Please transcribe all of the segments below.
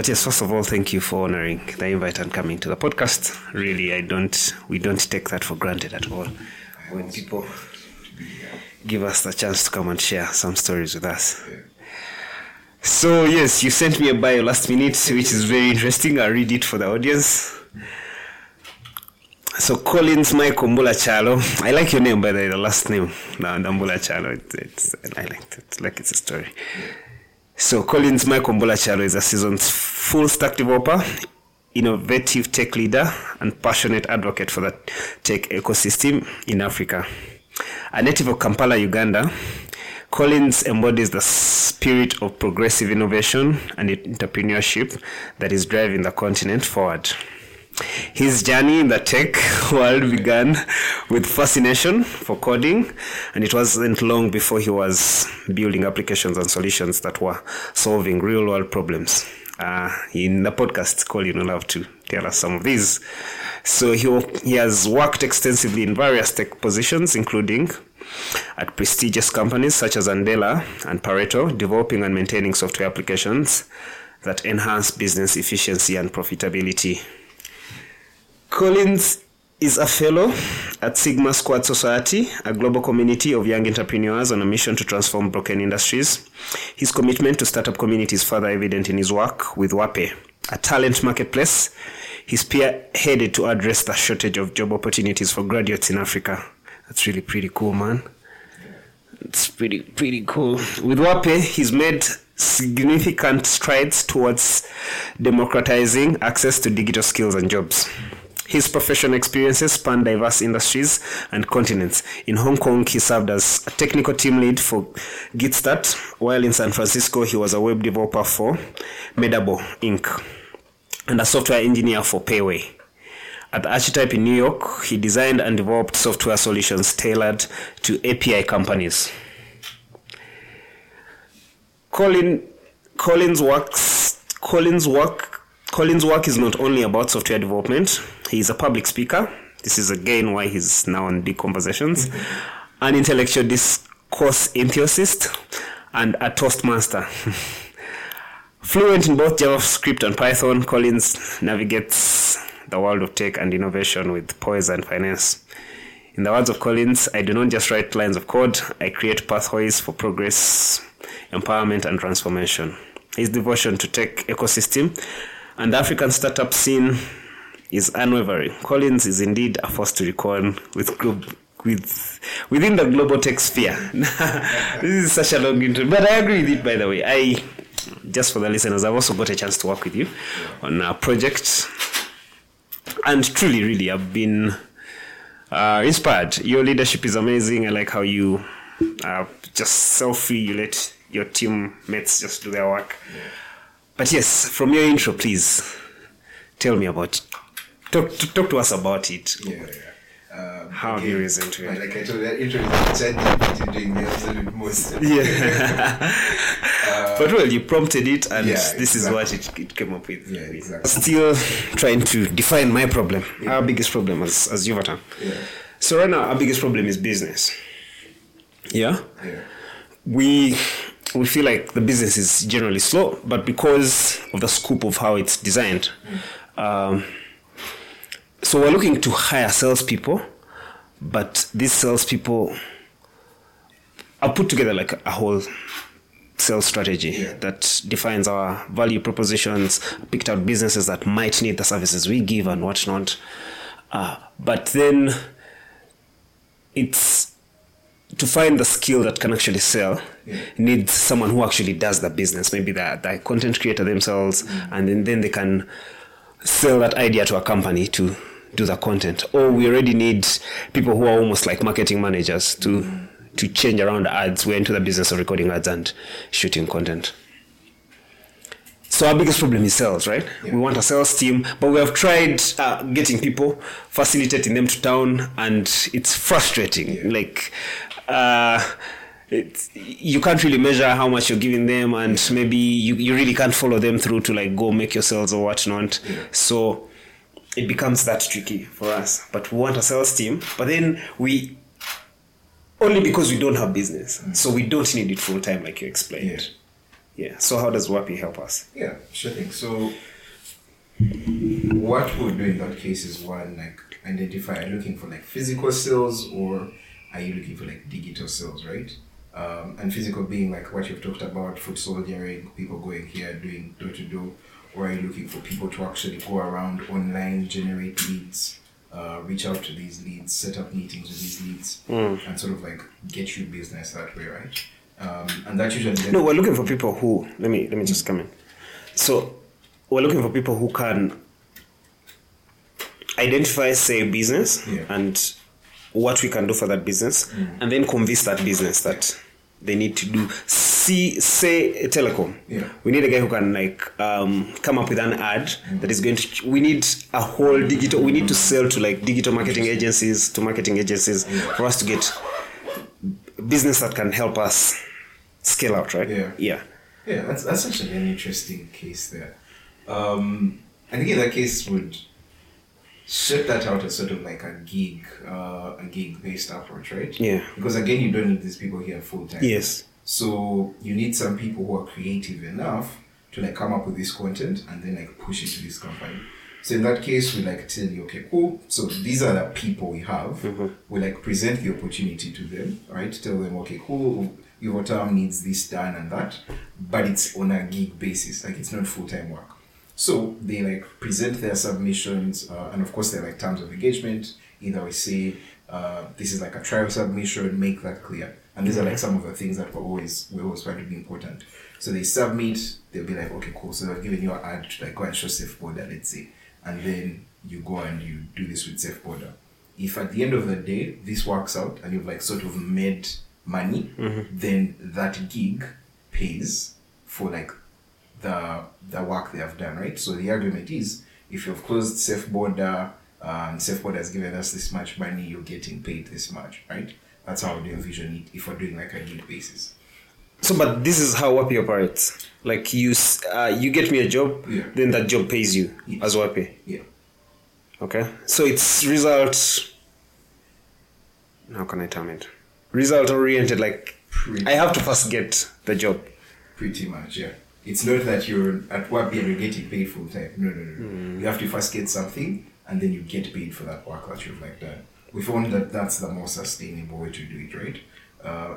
But yes, first of all, thank you for honoring the invite and coming to the podcast. Really, we don't take that for granted at all. When people give us the chance to come and share some stories with us. So yes, you sent me a bio last minute, which is very interesting. I'll read it for the audience. So Collins Michael Mbulakyalo. I like your name, by the way, the last name. No, Mbulakyalo. I like it. Like it's a story. So Collins Michael Mbulakyalo is a seasoned full-stack developer, innovative tech leader, and passionate advocate for the tech ecosystem in Africa. A native of Kampala, Uganda, Collins embodies the spirit of progressive innovation and entrepreneurship that is driving the continent forward. His journey in the tech world began with fascination for coding, and it wasn't long before he was building applications and solutions that were solving real-world problems. In the podcast, Colin will have to tell us some of these. So he has worked extensively in various tech positions, including at prestigious companies such as Andela and Pareto, developing and maintaining software applications that enhance business efficiency and profitability. Collins is a fellow at Sigma Squad Society, a global community of young entrepreneurs on a mission to transform broken industries. His commitment to startup community is further evident in his work with Waape, a talent marketplace he's spearheaded to address the shortage of job opportunities for graduates in Africa. That's really pretty cool, man. It's pretty cool. With Waape, he's made significant strides towards democratizing access to digital skills and jobs. His professional experiences span diverse industries and continents. In Hong Kong, he served as a technical team lead for Gitstart, while in San Francisco, he was a web developer for Medable, Inc., and a software engineer for Payway. At the Archetype in New York, he designed and developed software solutions tailored to API companies. Collins' work is not only about software development. He is a public speaker. This is again why he's now on Big Conversations. Mm-hmm. An intellectual discourse enthusiast and a Toastmaster. Fluent in both JavaScript and Python, Collins navigates the world of tech and innovation with poise and finesse. In the words of Collins, I do not just write lines of code. I create pathways for progress, empowerment, and transformation. His devotion to tech ecosystem and African startup scene is unwavering. Collins is indeed a force to reckon with within the global tech sphere. This is such a long intro, but I agree with it, by the way. Just for the listeners, I've also got a chance to work with you on a project. And truly, really, I've been inspired. Your leadership is amazing. I like how you are just self-free. You let your teammates just do their work. Yeah. But yes, from your intro, please tell me about it. Talk to us about it. Yeah. How have you risen to it? Like I told you, that intro is ChatGPT doing the absolute most. Yeah. But well, you prompted it, and this is what it came up with. Yeah, exactly. Still trying to define my problem. Yeah. Our biggest problem as Yuvatan. Yeah. So right now, our biggest problem is business. Yeah? Yeah. We feel like the business is generally slow, but because of the scope of how it's designed. So we're looking to hire salespeople, but these salespeople are put together like a whole sales strategy that defines our value propositions, picked out businesses that might need the services we give and whatnot. But then it's to find the skill that can actually sell needs someone who actually does the business. Maybe the content creator themselves, and then they can sell that idea to a company to do the content. Or we already need people who are almost like marketing managers to change around ads. We're into the business of recording ads and shooting content. So our biggest problem is sales, right? Yeah. We want a sales team, but we have tried getting people, facilitating them to town, and it's frustrating. Yeah. Like, you can't really measure how much you're giving them, and maybe you really can't follow them through to like go make your sales or whatnot. Yeah. So it becomes that tricky for us. But we want a sales team, but then we only because we don't have business, so we don't need it full time, like you explained. Yeah. Yeah. So how does Waape help us? Yeah, sure thing. So what we'll do in that case is one, like, identify, are you looking for like physical sales or are you looking for like digital sales, right? And physical being like what you've talked about, foot soldiering, people going here, doing door-to-door, or are you looking for people to actually go around online, generate leads, reach out to these leads, set up meetings with these leads, and sort of like get you business that way, right? And that usually... No, we're looking for people who... Let me just come in. So we're looking for people who can identify, say, a business and what we can do for that business, and then convince that business that they need to do, say, telecom. Yeah. We need a guy who can like come up with an ad that is going to... We need a whole digital... We need to sell to like digital marketing agencies, for us to get business that can help us scale out, right? Yeah, that's actually an interesting case there. I think in that case would... set that out as sort of like a gig-based approach, right? Yeah. Because again, you don't need these people here full time. Yes. So you need some people who are creative enough to like come up with this content and then like push it to this company. So in that case, we like tell you, okay, cool. So these are the people we have. Mm-hmm. We like present the opportunity to them, right? Tell them, okay, cool. Your term needs this done and that, but it's on a gig basis. Like it's not full time work. So they like present their submissions and of course they're like terms of engagement. Either we say this is like a trial submission, make that clear. And these are like some of the things that we always find to be important. So they submit, they'll be like, okay, cool. So they've given you an ad to like go and show Safe Border, let's say. And then you go and you do this with Safe Border. If at the end of the day, this works out and you've like sort of made money, then that gig pays for like the work they have done, right? So the argument is, if you've closed Safe Border, Safe Border has given us this much money, you're getting paid this much, right? That's how we envision it if we're doing like a gig basis. So, but this is how Waape operates. Like you get me a job, then that job pays you as Waape. Yeah. Okay. So it's result. How can I term it? Result oriented. Like I have to first get the job. Pretty much, yeah. It's not that you're at Waape and you're getting paid full time. No. You have to first get something and then you get paid for that work that you've like done. We found that that's the more sustainable way to do it, right?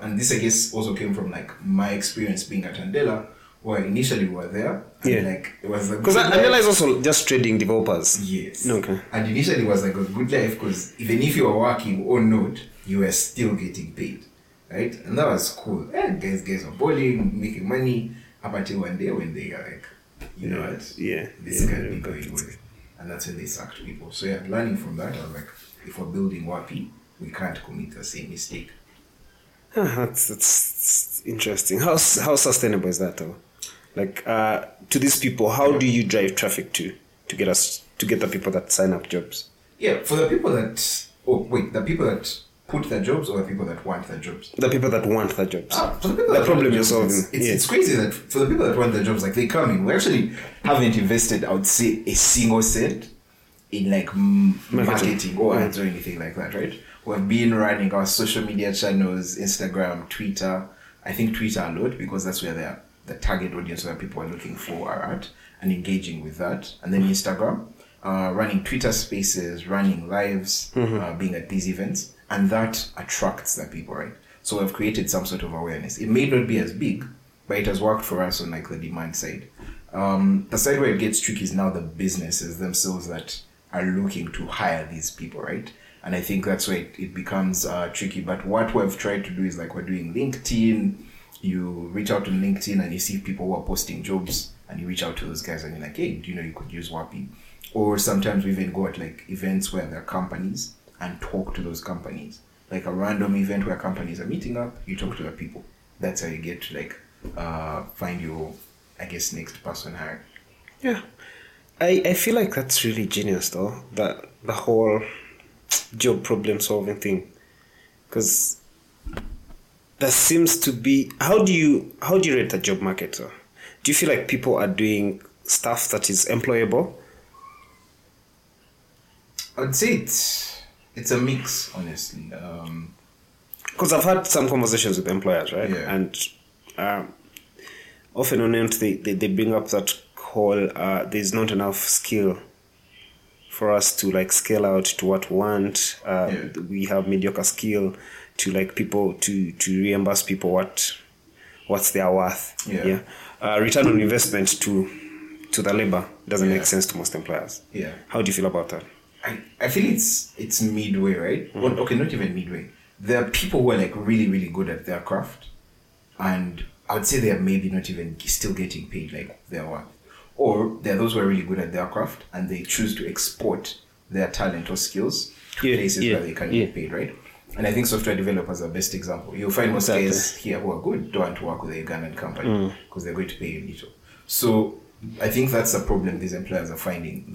And this, I guess, also came from like my experience being at Andela, where initially we were there. Because Andela is also just trading developers. Yes. Okay. And initially it was like a good life because even if you were working on Node, you were still getting paid, right? And that was cool. Guys are bowling, making money. Up until one day when they are like, you know what, this can't be going with. And that's when they sacked people. So yeah, learning from that, I was like, if we're building Waape, we can't commit the same mistake. That's interesting. How sustainable is that though? Like to these people, how do you drive traffic to get the people that sign up jobs? Yeah, for the people that the people that put their jobs or the people that want their jobs? The people that want their jobs. The problem you're solving. It's crazy that for the people that want their jobs, like they come in, we actually haven't invested, I would say, a single cent in like marketing or ads or anything like that, right? We've been running our social media channels, Instagram, Twitter. I think Twitter a lot because that's where the target audience that people are looking for are at and engaging with that. And then Instagram, running Twitter spaces, running lives, being at these events. And that attracts the people, right? So we've created some sort of awareness. It may not be as big, but it has worked for us on like the demand side. The side where it gets tricky is now the businesses themselves that are looking to hire these people, right? And I think that's where it becomes tricky. But what we've tried to do is like we're doing LinkedIn. You reach out to LinkedIn and you see people who are posting jobs and you reach out to those guys and you're like, hey, do you know you could use Waape? Or sometimes we even go at like events where there are companies and talk to those companies. Like a random event where companies are meeting up, you talk to the people. That's how you get to like find your, I guess, next person hired. Yeah. I feel like that's really genius though, that the whole job problem solving thing. Because that seems to be... How do you rate the job market though? Do you feel like people are doing stuff that is employable? I'd say it's a mix, honestly. Because I've had some conversations with employers, right? Yeah. And often on it, they bring up that whole there's not enough skill for us to like scale out to what we want. We have mediocre skill to like people to reimburse people what's their worth. Return on investment to the labor doesn't make sense to most employers. Yeah. How do you feel about that? I feel it's midway, right? Mm-hmm. Well, okay, not even midway. There are people who are like really, really good at their craft, and I would say they are maybe not even still getting paid like their worth. Or there are those who are really good at their craft and they choose to export their talent or skills to places where they can get paid, right? And I think software developers are the best example. You'll find most guys here who are good don't want to work with a Ugandan company because they're going to pay you little. So I think that's a problem these employers are finding.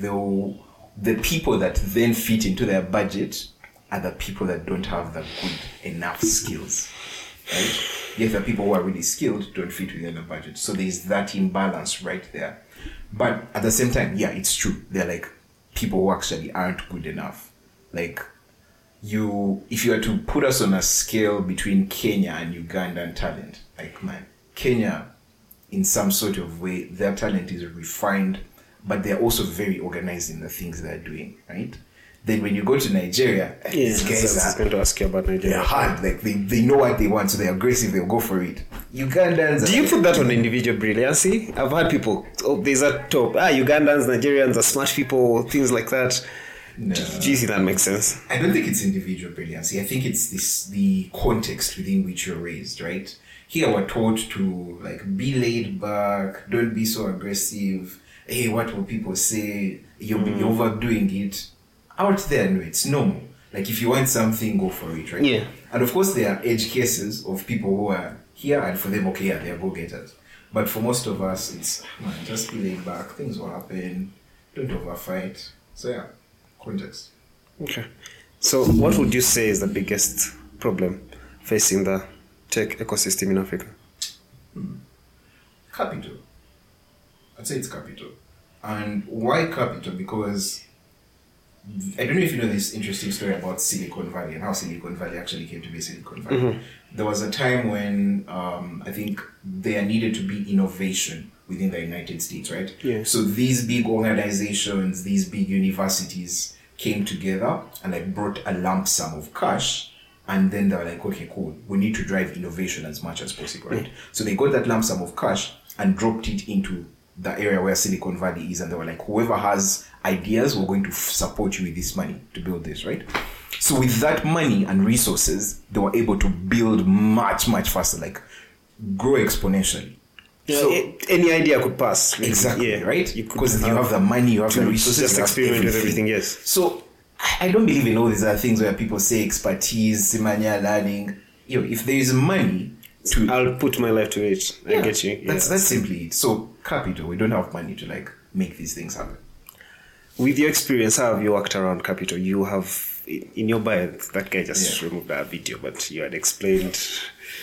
The people that then fit into their budget are the people that don't have the good enough skills, right? Yet the people who are really skilled don't fit within the budget. So there's that imbalance right there. But at the same time, yeah, it's true. They're like people who actually aren't good enough. Like if you were to put us on a scale between Kenya and Ugandan talent, like man, Kenya, in some sort of way, their talent is refined, but they're also very organized in the things they're doing, right? Then when you go to Nigeria, these guys are going to ask you about Nigeria. They're hard, like they know what they want, so they're aggressive, they'll go for it. Ugandans. Do you put that on individual brilliancy? I've had people, there's a top. Ugandans, Nigerians are smart people, things like that. No. Do you see that makes sense? I don't think it's individual brilliancy. I think it's the context within which you're raised, right? Here we're taught to like be laid back, don't be so aggressive. Hey, what will people say? You're overdoing it. Out there, no, it's normal. Like if you want something, go for it, right? Yeah. And of course, there are edge cases of people who are here, and for them, okay, yeah, they're go-getters. But for most of us, it's man, just be laid back. Things will happen. Don't overfight. So yeah, context. Okay. So what would you say is the biggest problem facing the tech ecosystem in Africa? Capital. I'd say it's capital. And why capital? Because I don't know if you know this interesting story about Silicon Valley and how Silicon Valley actually came to be Silicon Valley. Mm-hmm. There was a time when I think there needed to be innovation within the United States, right? Yeah. So these big organizations, these big universities came together and like brought a lump sum of cash. And then they were like, okay, cool. We need to drive innovation as much as possible, right? Mm. So they got that lump sum of cash and dropped it into the area where Silicon Valley is. And they were like, whoever has ideas, we're going to support you with this money to build this, right? So with that money and resources, they were able to build much, much faster, like grow exponentially. Yeah, so any idea could pass. Exactly, right? Because you have the money, you have the resources. Just experiment with everything, yes. So I don't believe in all these other things where people say expertise, simania, learning. You know, if there is money to... I'll put my life to it. I get you. Yeah. That's simply it. So capital, we don't have money to like make these things happen. With your experience, how have you worked around capital? You have, in your bio, that guy just removed that video, but you had explained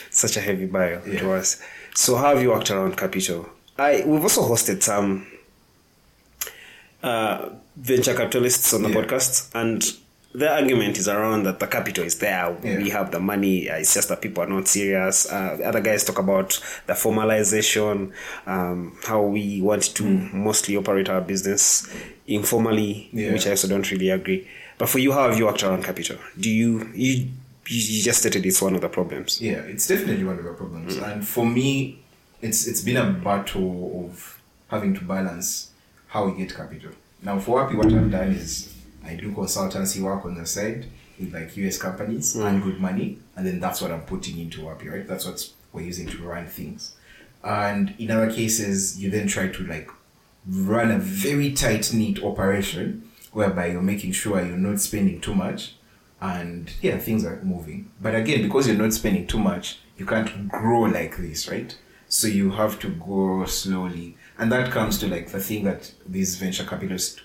such a heavy bio to us. So how have you worked around capital? We've also hosted some... venture capitalists on the podcast, and their argument is around that the capital is there, we have the money, it's just that people are not serious. Other guys talk about the formalization, how we want to mostly operate our business informally, which I also don't really agree. But for you, how have you worked around capital? Do you just stated it's one of the problems? Yeah, it's definitely one of the problems, and for me, it's been a battle of having to balance how we get capital. Now for Waape, what I've done is I do consultancy work on the side with like US companies and good money, and then that's what I'm putting into Waape, right? That's what we're using to run things. And in other cases, you then try to like run a very tight, neat operation whereby you're making sure you're not spending too much, and things are moving. But again, because you're not spending too much, you can't grow like this, right? So you have to grow slowly. And that comes to like the thing that these venture capitalist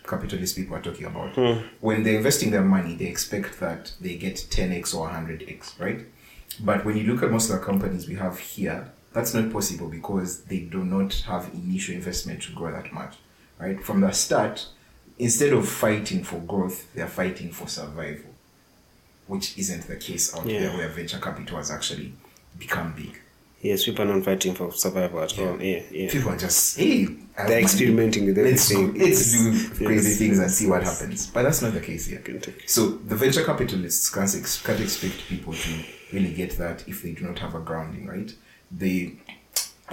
people are talking about. When they're investing their money, they expect that they get 10x or 100x, right? But when you look at most of the companies we have here, that's not possible because they do not have initial investment to grow that much, right? From the start, instead of fighting for growth, they're fighting for survival, which isn't the case out there where venture capital has actually become big. Yes, people are not fighting for survival at all. Yeah, yeah. People are just, hey, they're experimenting with everything. Let's do crazy things and see what happens. But that's not the case here. So the venture capitalists can't expect people to really get that if they do not have a grounding, right?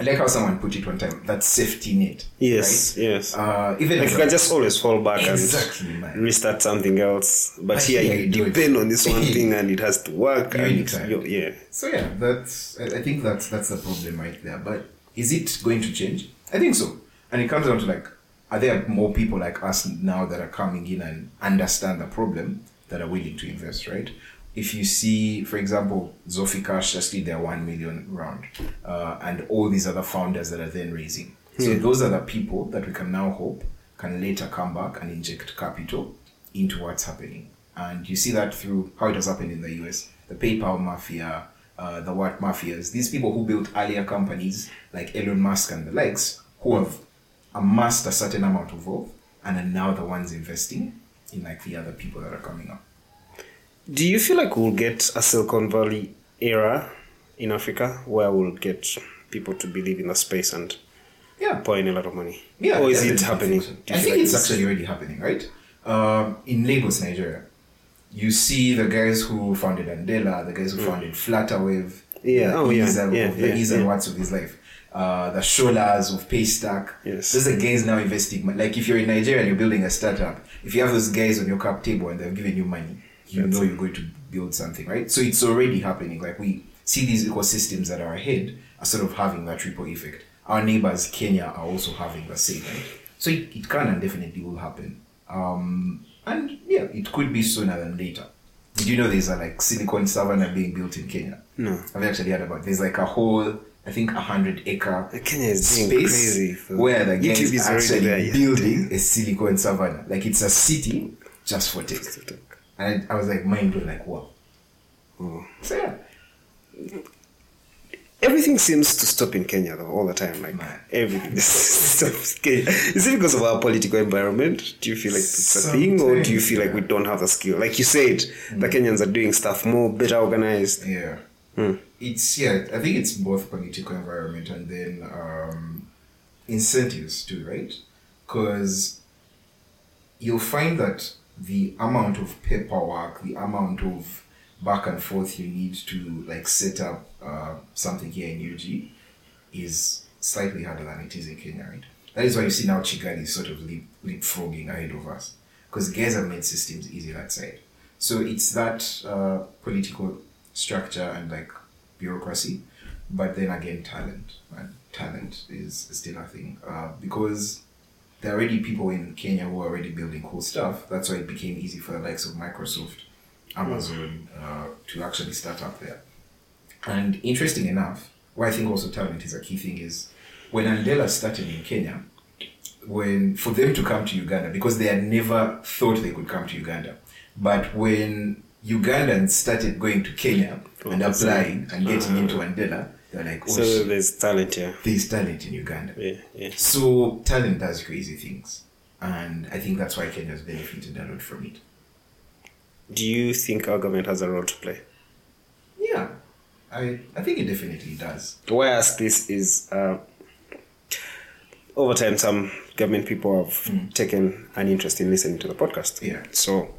I like how someone put it one time, that safety net. Yes, right? Yes. Even like you can just always fall back and restart something else. But here you depend on this one thing and it has to work. So yeah, I think that's the problem right there. But is it going to change? I think so. And it comes down to are there more people like us now that are coming in and understand the problem that are willing to invest, right? If you see, for example, Zofi Cash just did their 1 million round and all these other founders that are then raising. So those are the people that we can now hope can later come back and inject capital into what's happening. And you see that through how it has happened in the US, the PayPal mafia, the Watt mafias, these people who built earlier companies like Elon Musk and the likes, who have amassed a certain amount of wealth and are now the ones investing in the other people that are coming up. Do you feel we'll get a Silicon Valley era in Africa where we'll get people to believe in the space and pour in a lot of money? Yeah, or is it happening? I think it's actually already happening, right? In Lagos, Nigeria, you see the guys who founded Andela, the guys who founded Flutterwave, the Visa Watts of his life, the Sholas of Paystack. Yes. Those are guys now investing money. If you're in Nigeria and you're building a startup, if you have those guys on your cap table and they've given you money, you're going to build something, right? So it's already happening. We see these ecosystems that are ahead are sort of having that triple effect. Our neighbors, Kenya, are also having the same, right? So it can and definitely will happen. It could be sooner than later. Did you know there's a Silicon Savannah being built in Kenya? No. I've actually heard about it. There's a whole, I think, 100-acre space crazy where the guys is actually building a Silicon Savannah. It's a city just for tech. And I was mind blown, wow. Oh. So yeah. Everything seems to stop in Kenya though, all the time. Everything stops in Kenya. Is it because of our political environment? Do you feel it's a thing, or do you feel we don't have the skill? Like you said, the Kenyans are doing stuff more, better organized. Yeah. It's, I think it's both political environment and then incentives too, right? Because you'll find that the amount of paperwork, the amount of back and forth you need to set up something here in UG is slightly harder than it is in Kenya, right? That is why you see now Chigani is sort of leapfrogging ahead of us, because guys have made systems easy that side. So it's that political structure and bureaucracy, but then again talent, right? Talent is still a thing because there are already people in Kenya who are already building cool stuff. That's why it became easy for the likes of Microsoft, Amazon, to actually start up there. And interesting enough, where I think also talent is a key thing is when Andela started in Kenya, for them to come to Uganda, because they had never thought they could come to Uganda. But when Ugandans started going to Kenya and applying and getting into Andela, they're there's talent here. There's talent in Uganda. Yeah, yeah. So talent does crazy things. And I think that's why Kenya's benefited a lot from it. Do you think our government has a role to play? Yeah. I think it definitely does. Why I ask this is over time some government people have taken an interest in listening to the podcast. Yeah. So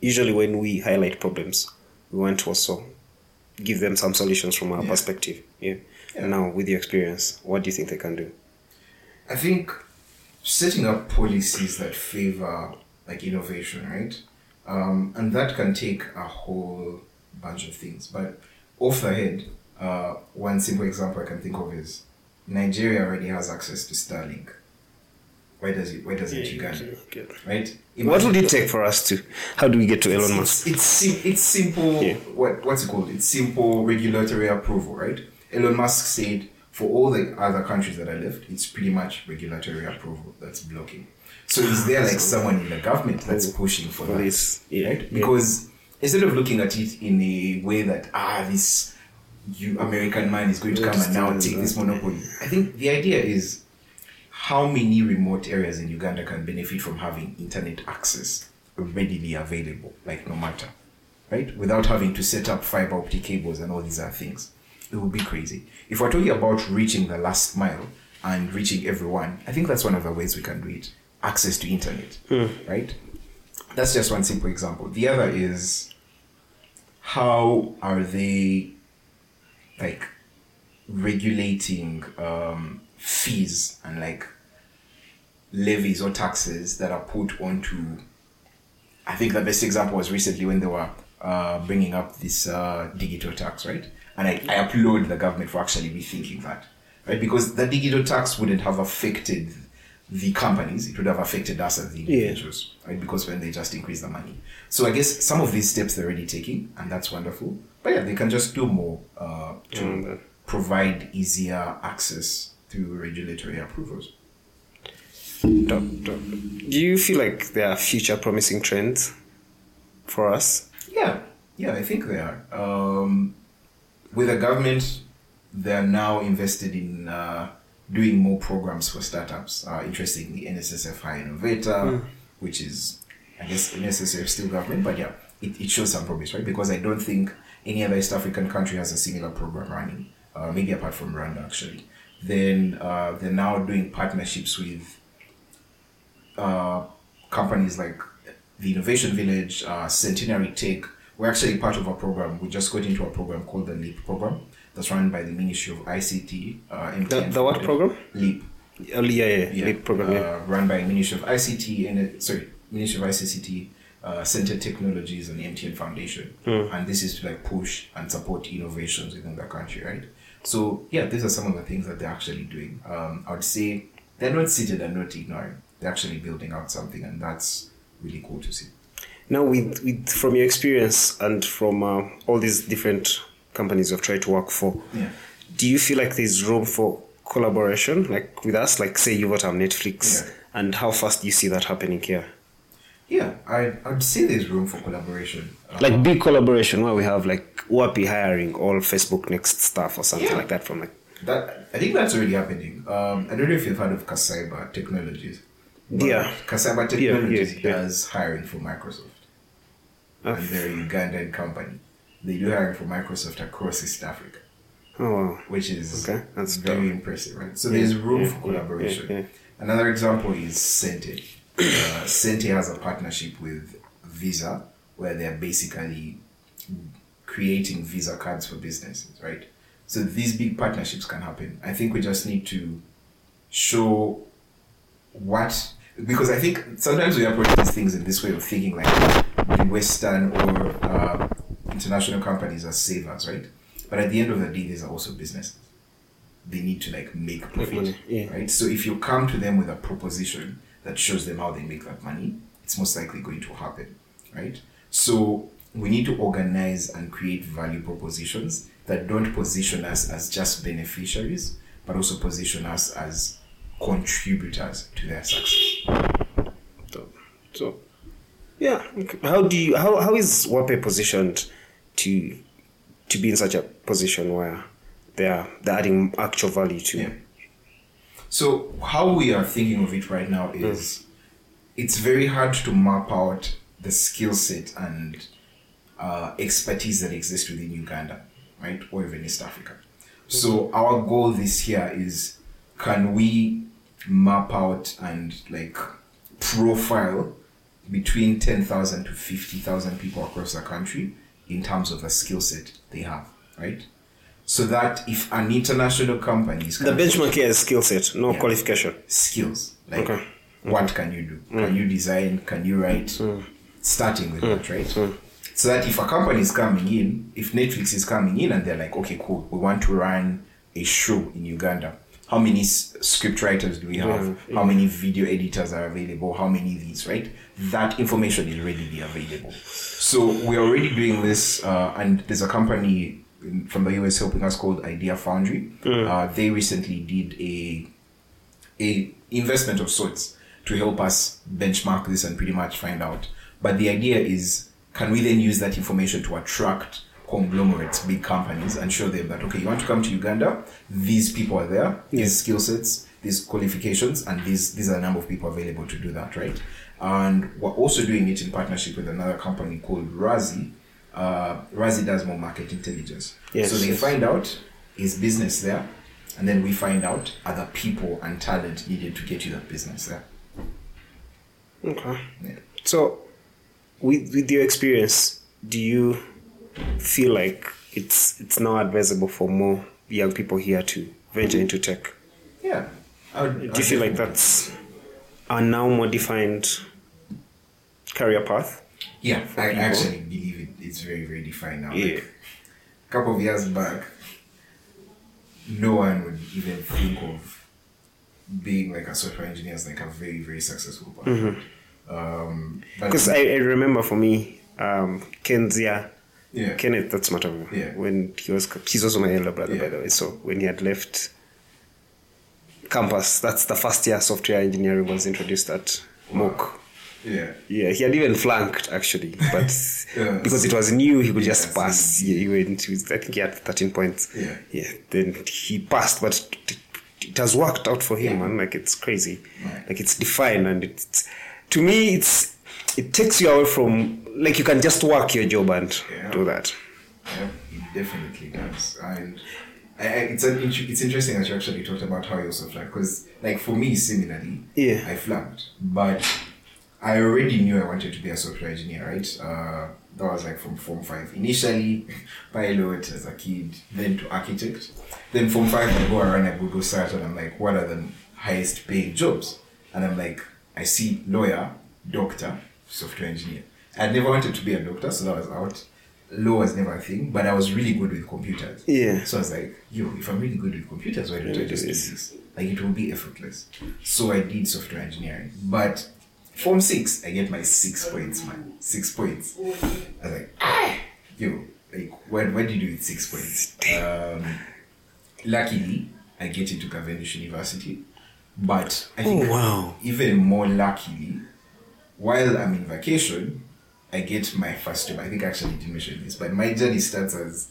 usually when we highlight problems, we want to also give them some solutions from our perspective. Yeah. And now, with your experience, what do you think they can do? I think setting up policies that favor innovation, right? And that can take a whole bunch of things. But off the head, one simple example I can think of is Nigeria already has access to Starlink. Why doesn't Uganda? Right? Imagine. What would it take for us to? How do we get to Elon Musk? It's simple. Yeah. What's it called? It's simple regulatory approval, right? Elon Musk said for all the other countries that are left, it's pretty much regulatory approval that's blocking. So is there someone in the government that's pushing for this, right? Because instead of looking at it in a way that this American man is going to come and now take this monopoly, I think the idea is, how many remote areas in Uganda can benefit from having internet access readily available, no matter, right? Without having to set up fiber optic cables and all these other things. it would be crazy. If we're talking about reaching the last mile and reaching everyone, I think that's one of the ways we can do it. Access to internet, right? That's just one simple example. The other is, how are they like regulating fees and like levies or taxes that are put onto, I think the best example was recently when they were bringing up this digital tax, right? And I applaud the government for actually rethinking that, right? Because the digital tax wouldn't have affected the companies, it would have affected us as the individuals, right? Because when they just increase the money. So I guess some of these steps they're already taking, and that's wonderful. But yeah, they can just do more to provide easier access through regulatory approvals. Do you feel like there are future promising trends for us? Yeah, I think they are. With the government, they are now invested in doing more programs for startups. Interestingly, NSSF High Innovator, which is, I guess, NSSF still government, but yeah, it shows some promise, right? Because I don't think any other East African country has a similar program running, maybe apart from Rwanda, actually. Then they're now doing partnerships with companies like the Innovation Village, Centenary Tech. We're actually part of a program. We just got into a program called the LEAP program that's run by the Ministry of ICT. The what program? LEAP. LEAP program. Run by Ministry of ICT Ministry of ICT, Center Technologies, and MTN Foundation. And this is to like push and support innovations within the country, right? So yeah, these are some of the things that they're actually doing. I would say they're not seated and not ignoring. They're actually building out something, and that's really cool to see. Now, with from your experience and from all these different companies you've tried to work for, do you feel like there's room for collaboration, like with us? Like, say you got on Netflix, and how fast do you see that happening here? Yeah, I'd say there's room for collaboration. Like big collaboration where we have like Waape hiring all Facebook Next stuff or something like that from like... That, I think that's already happening. I don't know if you've heard of Kasaba Technologies. Kasaba Technologies does hiring for Microsoft. And they're a Ugandan company. They do hiring for Microsoft across East Africa. Oh, wow. Which is that's very impressive, right? So there's room for collaboration. Another example is Sente. Sente has a partnership with Visa where they're basically creating Visa cards for businesses, right? So these big partnerships can happen. I think we just need to show what, because I think sometimes we approach these things in this way of thinking like the Western or international companies are savers, right? But at the end of the day, these are also businesses. They need to like make profit, right? So if you come to them with a proposition that shows them how they make that money, it's most likely going to happen, right? So we need to organize and create value propositions that don't position us as just beneficiaries, but also position us as contributors to their success. So, yeah. How is Waape positioned to be in such a position where they're adding actual value to? So how we are thinking of it right now is it's very hard to map out the skill set and expertise that exists within Uganda, right, or even East Africa. So our goal this year is, can we map out and like profile between 10,000 to 50,000 people across the country in terms of the skill set they have, right? So that if an international company is... The benchmark here is skill set, no qualification. Skills. Like, what can you do? Can you design? Can you write? Starting with that, right? So that if a company is coming in, if Netflix is coming in and they're like, okay, cool, we want to run a show in Uganda. How many script writers do we have? How many video editors are available? How many of these, right? That information is readily available. So we're already doing this, and there's a company from the US helping us called Idea Foundry. They recently did a investment of sorts to help us benchmark this and pretty much find out. But the idea is, can we then use that information to attract conglomerates, big companies, and show them that, okay, you want to come to Uganda, these people are there, these skill sets, these qualifications, and these are a number of people available to do that, right? And we're also doing it in partnership with another company called Razi. Razi does more market intelligence. So they find out his business there, and then we find out other people and talent needed to get you that business there. Okay. Yeah. So, with your experience, do you feel like it's now advisable for more young people here to venture into tech? Yeah. Do you feel like that's a now more defined career path? Yeah, I actually believe it's very, very defined now. Yeah. Like, a couple of years back, no one would even think of being like a software engineer as like a very, very successful path. Mm-hmm. Because I remember for me, Kenzia, yeah. Kenneth, that's not him. Yeah. When he's also my elder brother, yeah. by the way. So when he had left campus, that's the first year software engineering was introduced at MOOC. Yeah. Yeah, he had even flunked actually, but yeah, because it was new, he could just pass. Yeah, he went with, I think he had 13 points. Yeah. Yeah. Then he passed, but it has worked out for him, yeah. man. Like, it's crazy. Right. Like, it's defined, and it's, to me, it takes you away from, like, you can just work your job and yeah. do that. Yeah, it definitely does. And it's interesting that you actually talked about how you also flunked, because, like, for me, similarly, yeah. I flunked, but I already knew I wanted to be a software engineer, right? That was like from Form 5. Initially, pilot as a kid, then to architect. Then Form 5, I go around, I Google search, and I'm like, what are the highest paying jobs? And I'm like, I see lawyer, doctor, software engineer. I never wanted to be a doctor, so that was out. Law was never a thing, but I was really good with computers. Yeah. So I was like, yo, if I'm really good with computers, why don't I just do this? Like, it will be effortless. So I did software engineering. But Form 6, I get my 6 points, man. 6 points. I was like, yo, like, what do you do with 6 points? Luckily, I get into Cavendish University. But I think even more luckily, while I'm in vacation, I get my first job. I think I actually didn't mention this, but my journey starts as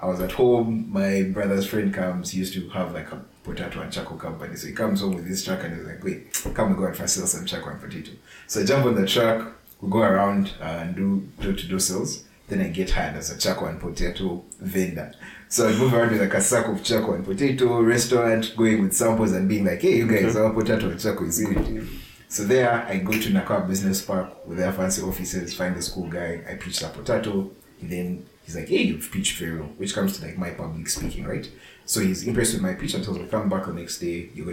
I was at home. My brother's friend comes. He used to have like a potato and charcoal company. So he comes home with his truck and he's like, wait, come and go and first sell some charcoal and potato. So I jump on the truck, we go around and do door-to-door sales. Then I get hired as a charcoal and potato vendor. So I move around with like a sack of charcoal and potato, restaurant, going with samples and being like, hey, you guys, our potato and charcoal is good. So there, I go to Nakao Business Park with their fancy offices, find this cool guy, I pitch that potato. And then he's like, hey, you've pitched very well, which comes to like my public speaking, right? So he's impressed with my pitch and tells me, come back the next day, we're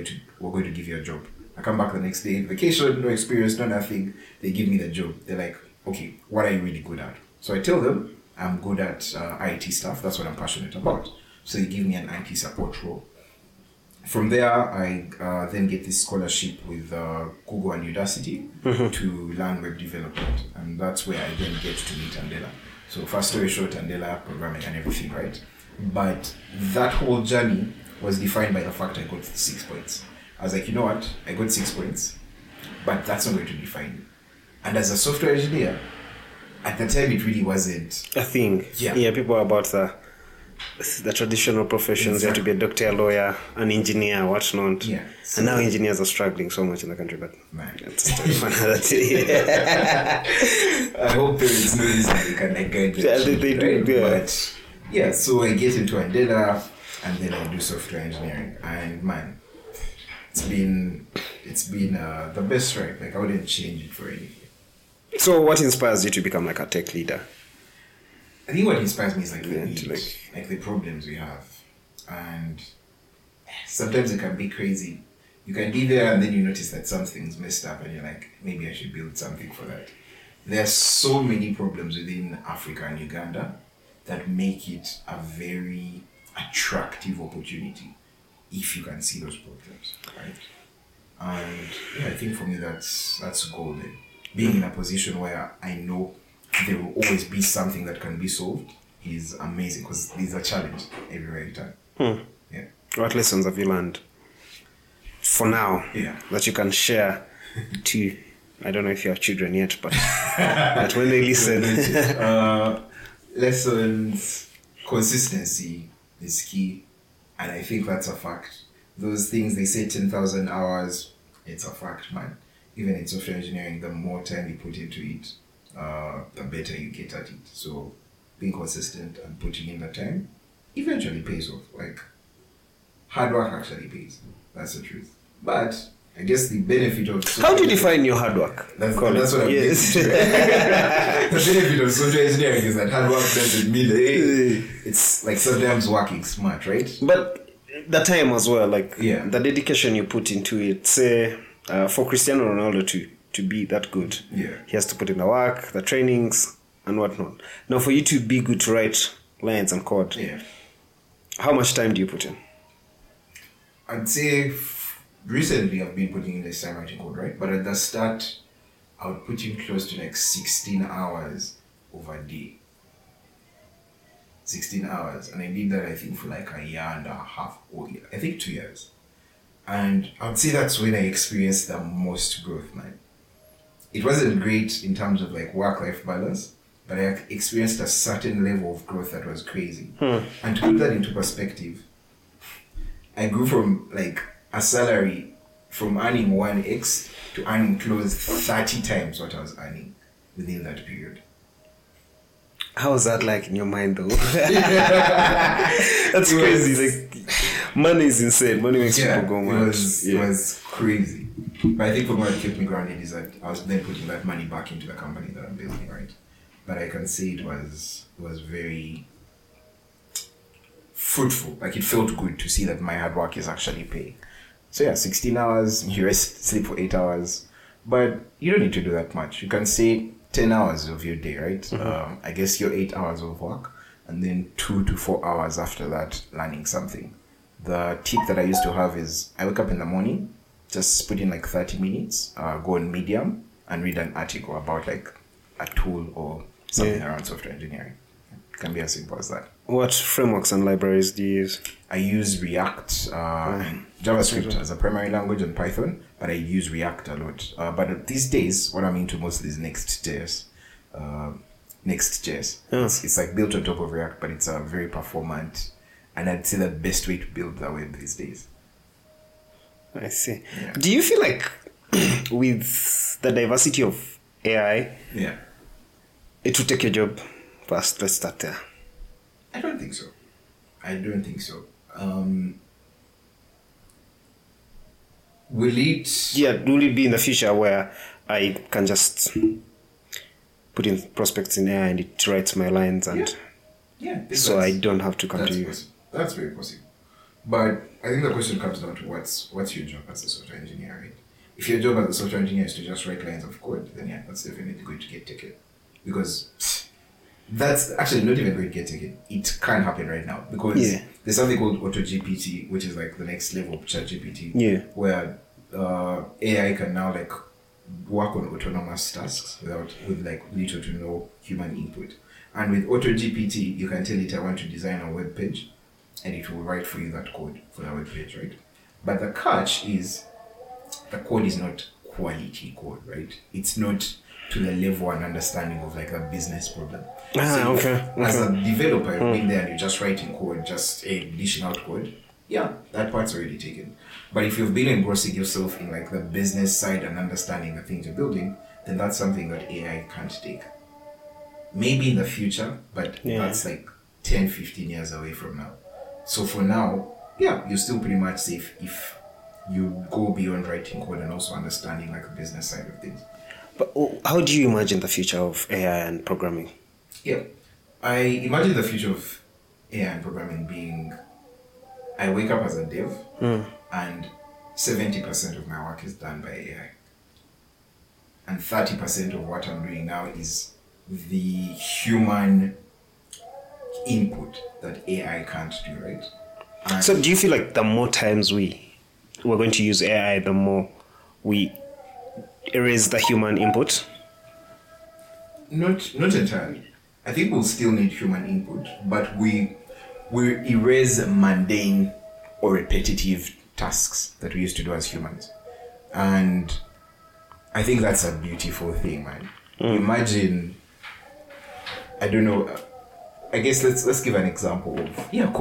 going to give you a job. I come back the next day, vacation, no experience, no nothing. They give me the job. They're like, okay, what are you really good at? So I tell them I'm good at IT stuff. That's what I'm passionate about. So they give me an IT support role. From there, I then get this scholarship with Google and Udacity to learn web development. And that's where I then get to meet Andela. So first story short, Andela, programming and everything, right? But that whole journey was defined by the fact I got 6 points. I was like, you know what? I got 6 points, but that's not going to define me. And as a software engineer, at the time, it really wasn't a thing. Yeah, yeah, people are about the traditional professions. Exactly. You have to be a doctor, a lawyer, an engineer, whatnot. Yeah. So, and now engineers are struggling so much in the country, but man, that's for another day. I hope there is no reason they can guide the children, do, right? But yeah, so I get into Andela, and then I do software engineering, and man, it's been the best ride. Like, I wouldn't change it for anything. So what inspires you to become like a tech leader? I think what inspires me is like the need, like the problems we have. And sometimes it can be crazy. You can be there and then you notice that something's messed up and you're like, maybe I should build something for that. There are so many problems within Africa and Uganda that make it a very attractive opportunity if you can see those problems, right? And yeah, I think for me that's golden. Being in a position where I know there will always be something that can be solved is amazing, because there's a challenge everywhere you turn. Yeah. What lessons have you learned for now that you can share to, I don't know if you have children yet, but that when they listen? Lessons, consistency is key. And I think that's a fact. Those things they say 10,000 hours, it's a fact, man. Even in software engineering, the more time you put into it, the better you get at it. So being consistent and putting in the time eventually pays off. Like, hard work actually pays. That's the truth. But I guess the benefit of... How do you define your hard work? That's what I'm getting to. The benefit of software engineering is that hard work doesn't mean it's like sometimes working smart, right? But the time as well, like the dedication you put into it, say, for Cristiano Ronaldo to be that good, he has to put in the work, the trainings, and whatnot. Now, for you to be good to write lines and code, how much time do you put in? I'd say... Recently, I've been putting in less time writing code, right? But at the start, I would put in close to like 16 hours over a day. 16 hours. And I did that, I think, for like a year and a half, or I think 2 years. And I'd say that's when I experienced the most growth, man. It wasn't great in terms of like work-life balance, but I experienced a certain level of growth that was crazy. And to put that into perspective, I grew from like... a salary from earning 1x to earning close 30 times what I was earning within that period. How was that like in your mind though? That's crazy. Like, money is insane. Money makes people go mad. It was crazy. But I think for what kept me grounded is that I was then putting that money back into the company that I'm building, right? But I can say it was very fruitful. Like it felt good to see that my hard work is actually paying. So 16 hours, you rest, sleep for 8 hours. But you don't need to do that much. You can say 10 hours of your day, right? I guess your 8 hours of work and then 2 to 4 hours after that learning something. The tip that I used to have is I wake up in the morning, just put in like 30 minutes, go on Medium and read an article about like a tool or something around software engineering. It can be as simple as that. What frameworks and libraries do you use? I use React, JavaScript as a primary language and Python, but I use React a lot. But these days, what I'm into mostly is Next.js. It's like built on top of React, but it's a very performant, and I'd say the best way to build the web these days. I see. Yeah. Do you feel like with the diversity of AI, it will take your job first? Let's start there. I don't think so. Will it... will it be in the future where I can just put in prospects in there and it writes my lines and... So I don't have to come to you. That's very possible. But I think the question comes down to what's your job as a software engineer, right? If your job as a software engineer is to just write lines of code, then that's definitely going to get taken. Because... that's actually not even going to get taken. It can happen right now because there's something called AutoGPT, which is like the next level of ChatGPT, where AI can now like work on autonomous tasks with like little to no human input. And with AutoGPT, you can tell it I want to design a web page, and it will write for you that code for the web page, right? But the catch is the code is not quality code, right? It's not to the level and understanding of like a business problem. As a developer, you've been there and you're just writing code, just dishing out code, that part's already taken. But if you've been engrossing yourself in like the business side and understanding the things you're building, then that's something that AI can't take. Maybe in the future, but that's like 10, 15 years away from now. So for now, you're still pretty much safe if you go beyond writing code and also understanding like the business side of things. But how do you imagine the future of AI and programming? I imagine the future of AI and programming being, I wake up as a dev and 70% of my work is done by AI. And 30% of what I'm doing now is the human input that AI can't do, right? And so do you feel like the more times we're going to use AI, the more we erase the human input? Not entirely. I think we'll still need human input, but we erase mundane or repetitive tasks that we used to do as humans. And I think that's a beautiful thing, man. Imagine, I don't know, I guess let's give an example of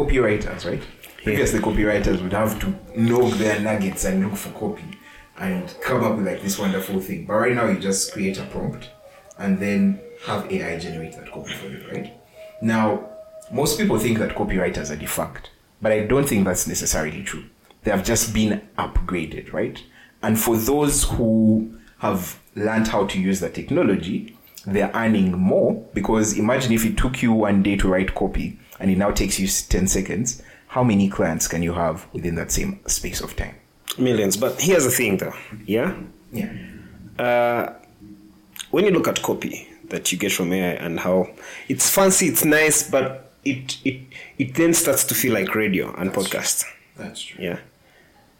copywriters, right? Previously, copywriters would have to log their nuggets and look for copy and come up with like this wonderful thing. But right now you just create a prompt and then have AI generate that copy for you, right? Now, most people think that copywriters are de facto, But I don't think that's necessarily true. They have just been upgraded, right? And for those who have learned how to use the technology, they're earning more, because imagine if it took you one day to write copy and it now takes you 10 seconds. How many clients can you have within that same space of time? Millions. But here's the thing though. Yeah? Yeah. When you look at copy that you get from AI and how it's fancy, it's nice, but it then starts to feel like radio and podcast. That's true. Yeah.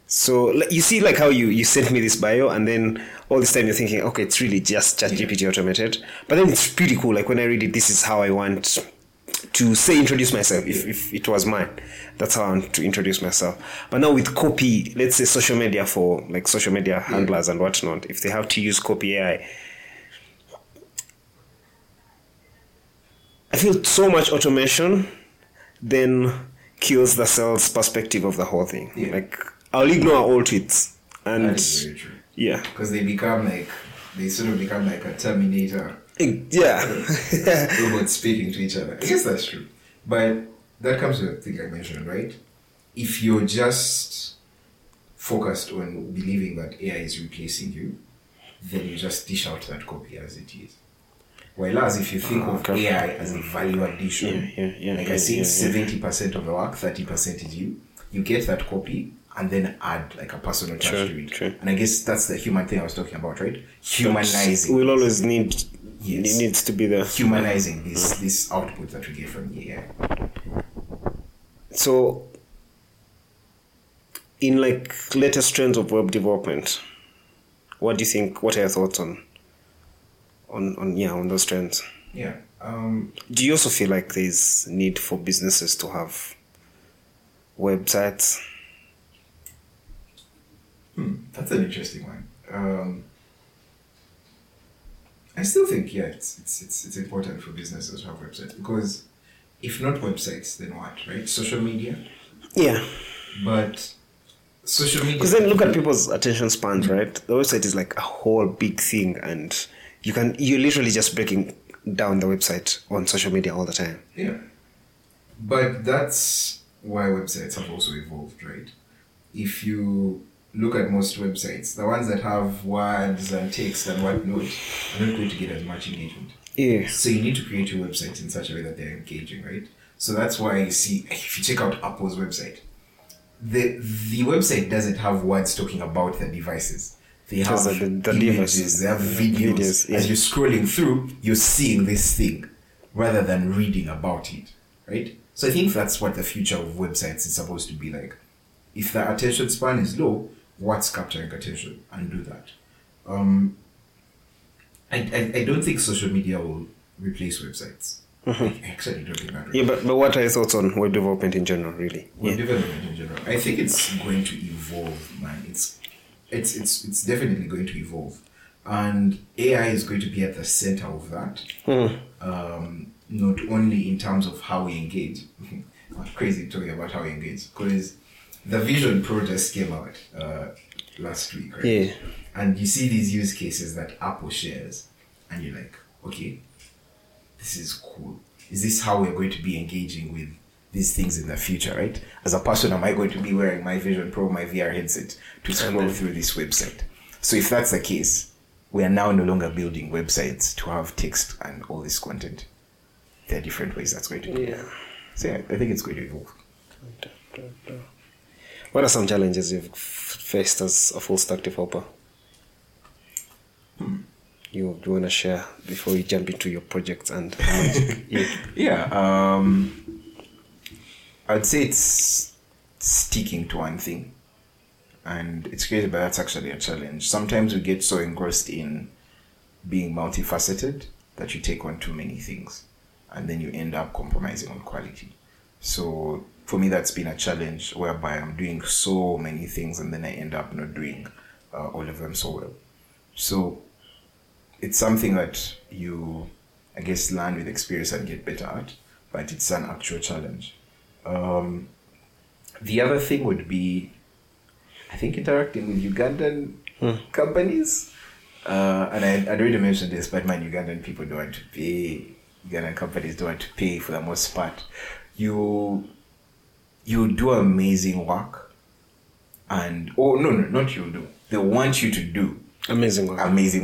So you see, like how you sent me this bio, and then all this time you're thinking, okay, it's really just ChatGPT automated. But then it's pretty cool. Like when I read it, this is how I want to say introduce myself. If it was mine, that's how I want to introduce myself. But now with copy, let's say social media for like social media handlers and whatnot, if they have to use copy AI, I feel so much automation then kills the sales perspective of the whole thing. Yeah. Like, I'll ignore all tweets. And that is very true. Yeah. Because they sort of become like a Terminator. Yeah. Robots speaking to each other. Yes, that's true. But that comes to the thing I mentioned, right? If you're just focused on believing that AI is replacing you, then you just dish out that copy as it is. Whereas if you think of AI as a value addition, I think 70% of the work, 30% is you get that copy and then add like a personal touch to it. True. And I guess that's the human thing I was talking about, right? Humanizing. We'll always need, yes, it needs to be there. Humanizing this output that we get from AI. So, in like latest trends of web development, what do you think, what are your thoughts on those trends? Yeah. Do you also feel like there's need for businesses to have websites? That's an interesting one. I still think it's important for businesses to have websites, because if not websites, then what, right? Social media. Yeah. But social media. Because then look at people's attention spans, right? The website is like a whole big thing, and you're literally just breaking down the website on social media all the time. Yeah. But that's why websites have also evolved, right? If you look at most websites, the ones that have words and text and whatnot are not going to get as much engagement. Yeah. So you need to create your websites in such a way that they're engaging, right? So that's why you see, if you check out Apple's website, the website doesn't have words talking about the devices. They have the images, they have videos. Yeah. As you're scrolling through, you're seeing this thing rather than reading about it, right? So I think that's what the future of websites is supposed to be like. If the attention span is low, what's capturing attention? And do that. I don't think social media will replace websites. Mm-hmm. I actually don't think that. Right. Yeah, but what are your thoughts on web development in general, really? Web development in general. I think it's going to evolve, man. It's definitely going to evolve, and AI is going to be at the center of that. Not only in terms of how we engage. I'm crazy talking about how we engage, because the Vision Pro just came out last week, right? Yeah. And you see these use cases that Apple shares, and you're like, okay, this is cool. Is this how we're going to be engaging with these things in the future, right? As a person, am I going to be wearing my Vision Pro, my VR headset to scroll through this website? So if that's the case, we are now no longer building websites to have text and all this content. There are different ways that's going to be. Yeah. So yeah, I think it's going to evolve. What are some challenges you've faced as a full stack developer? You want to share before you jump into your projects and I'd say it's sticking to one thing, and it's crazy, but that's actually a challenge. Sometimes we get so engrossed in being multifaceted that you take on too many things, and then you end up compromising on quality. So for me, that's been a challenge, whereby I'm doing so many things and then I end up not doing all of them so well. So it's something that you, I guess, learn with experience and get better at, but it's an actual challenge. The other thing would be, I think, interacting with Ugandan companies. And I'd already mentioned this, but man, Ugandan people don't want to pay. Ugandan companies don't want to pay for the most part. You you do amazing work, and they want you to do amazing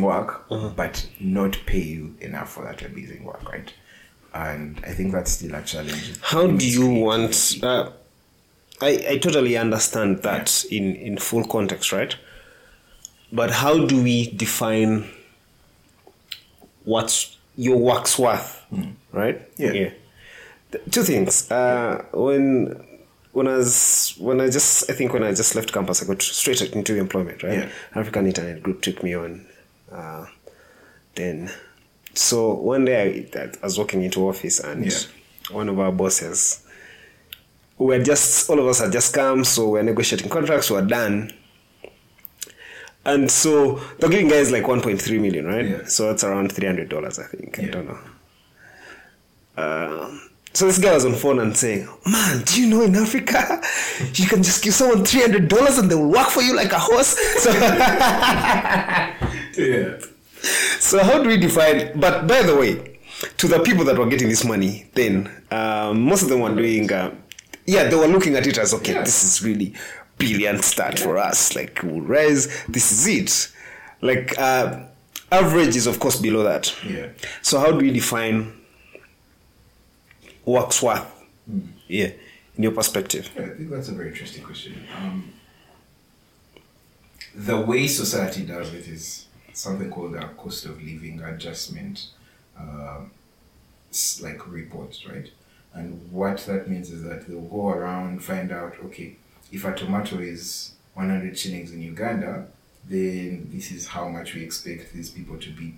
work, uh-huh, but not pay you enough for that amazing work, right? And I think that's still a challenge. How do you want? I totally understand that, yeah, in full context, right? But how do we define what's your work's worth, right? Yeah. Yeah. Two things. When I just left campus, I got straight into employment, right? Yeah. African Internet Group took me on. So one day I was walking into office, and one of our bosses, all of us had just come, so we're negotiating contracts, we're done. And so they're giving guys like 1.3 million, right? Yeah. So that's around $300, I think. Yeah. I don't know. So this guy was on phone and saying, "Man, do you know in Africa, you can just give someone $300 and they will work for you like a horse?" So yeah. So how do we define? But by the way, to the people that were getting this money then, most of them were doing, they were looking at it as, okay, this is really brilliant start for us. Like, we'll rise. This is it. Like, average is, of course, below that. Yeah. So how do we define work's worth? Yeah, in your perspective. Yeah, I think that's a very interesting question. The way society does it is something called a cost of living adjustment report, right? And what that means is that they'll go around, find out, okay, if a tomato is 100 shillings in Uganda, then this is how much we expect these people to be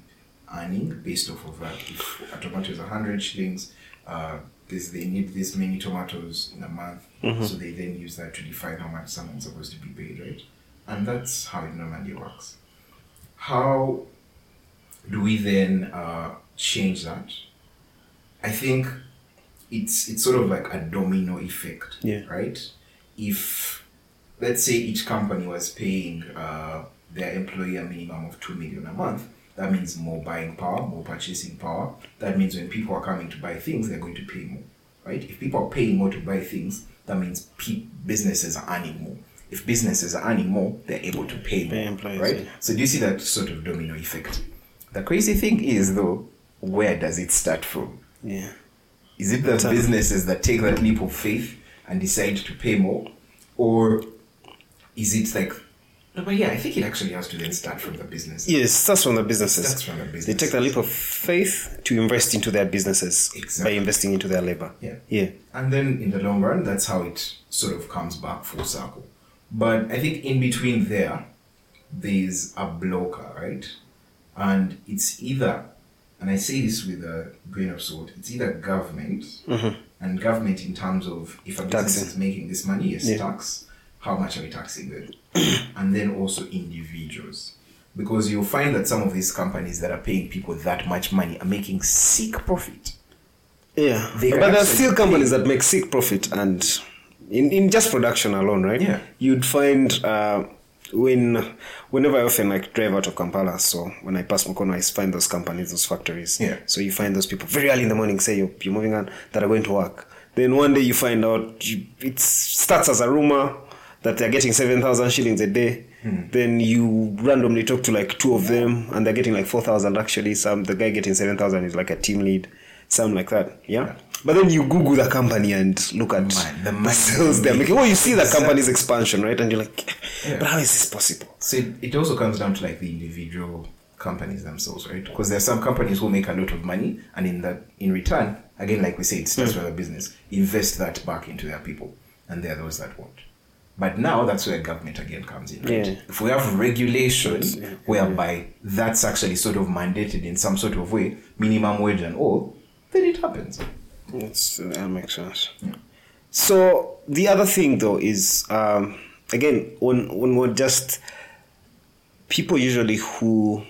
earning based off of that. If a tomato is 100 shillings, they need this many tomatoes in a month, so they then use that to define how much someone's supposed to be paid, right? And that's how it normally works. How do we then change that? I think it's sort of like a domino effect, right? If, let's say, each company was paying their employee a minimum of $2 million a month, that means more buying power, more purchasing power. That means when people are coming to buy things, they're going to pay more, right? If people are paying more to buy things, that means businesses are earning more. If businesses are earning more, they're able to pay more, employees, right? Yeah. So do you see that sort of domino effect? The crazy thing is, though, where does it start from? Yeah. Is it the businesses that take that leap of faith and decide to pay more? Or is it like... No, but yeah, I think it actually has to then start from the businesses. Yes, it starts from the businesses. They take the leap of faith to invest into their businesses by investing into their labor. Yeah. Yeah. And then in the long run, that's how it sort of comes back full circle. But I think in between there's a blocker, right? And it's either, and I say this with a grain of salt, it's either government, and government in terms of if a business is making this money, tax, how much are we taxing them? And then also individuals. Because you'll find that some of these companies that are paying people that much money are making sick profit. Yeah, but there are still companies that make sick profit and... In just production alone, right? Yeah. You'd find whenever I often drive out of Kampala, so when I pass Mukono, I find those companies, those factories. Yeah. So you find those people very early in the morning, say you're moving on, that are going to work. Then one day you find out, it starts as a rumor that they're getting 7,000 shillings a day. Then you randomly talk to two of them and they're getting 4,000 actually. The guy getting 7,000 is a team lead, something like that. Yeah. But then you Google the company and look at the sales they're making. Well, you see the company's expansion, right? And you're but how is this possible? So it also comes down to the individual companies themselves, right? Because there are some companies who make a lot of money, and in return, again, like we say, it starts with a business. Invest that back into their people, and there are those that won't. But now that's where government again comes in, right? Yeah. If we have regulations whereby that's actually sort of mandated in some sort of way, minimum wage and all, then it happens. That makes sense. Yeah. So the other thing, though, is, again, when we're just people usually who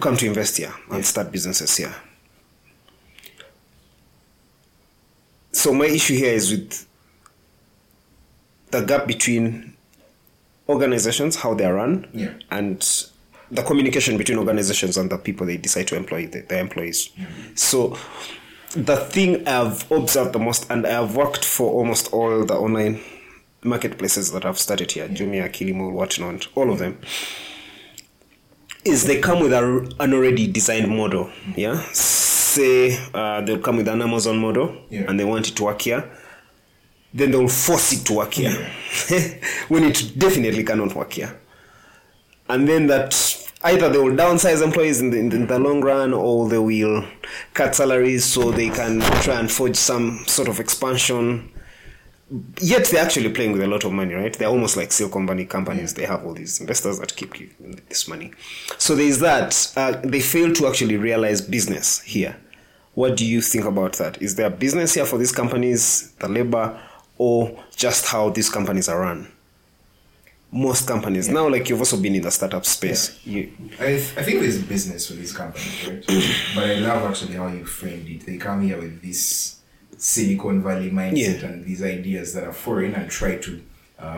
come to invest here and start businesses here. So my issue here is with the gap between organizations, how they are run, and the communication between organizations and the people they decide to employ, their employees. So the thing I've observed the most, and I've worked for almost all the online marketplaces that I've started here, Jumia, Kilimall, whatnot, all of them, is they come with an already designed model. Yeah, say they'll come with an Amazon model, yeah, and they want it to work here. Then they'll force it to work here, yeah, when it definitely cannot work here. And then that either they will downsize employees in the long run, or they will cut salaries so they can try and forge some sort of expansion. Yet they're actually playing with a lot of money, right? They're almost like Silicon Valley companies. Yeah. They have all these investors that keep giving this money. So there's that. They fail to actually realize business here. What do you think about that? Is there business here for these companies, the labor, or just how these companies are run? Most companies. Yeah. Now, like, you've also been in the startup space. Yeah. I think there's business for these companies, right? But I love actually how you framed it. They come here with this Silicon Valley mindset, yeah, and these ideas that are foreign, and try to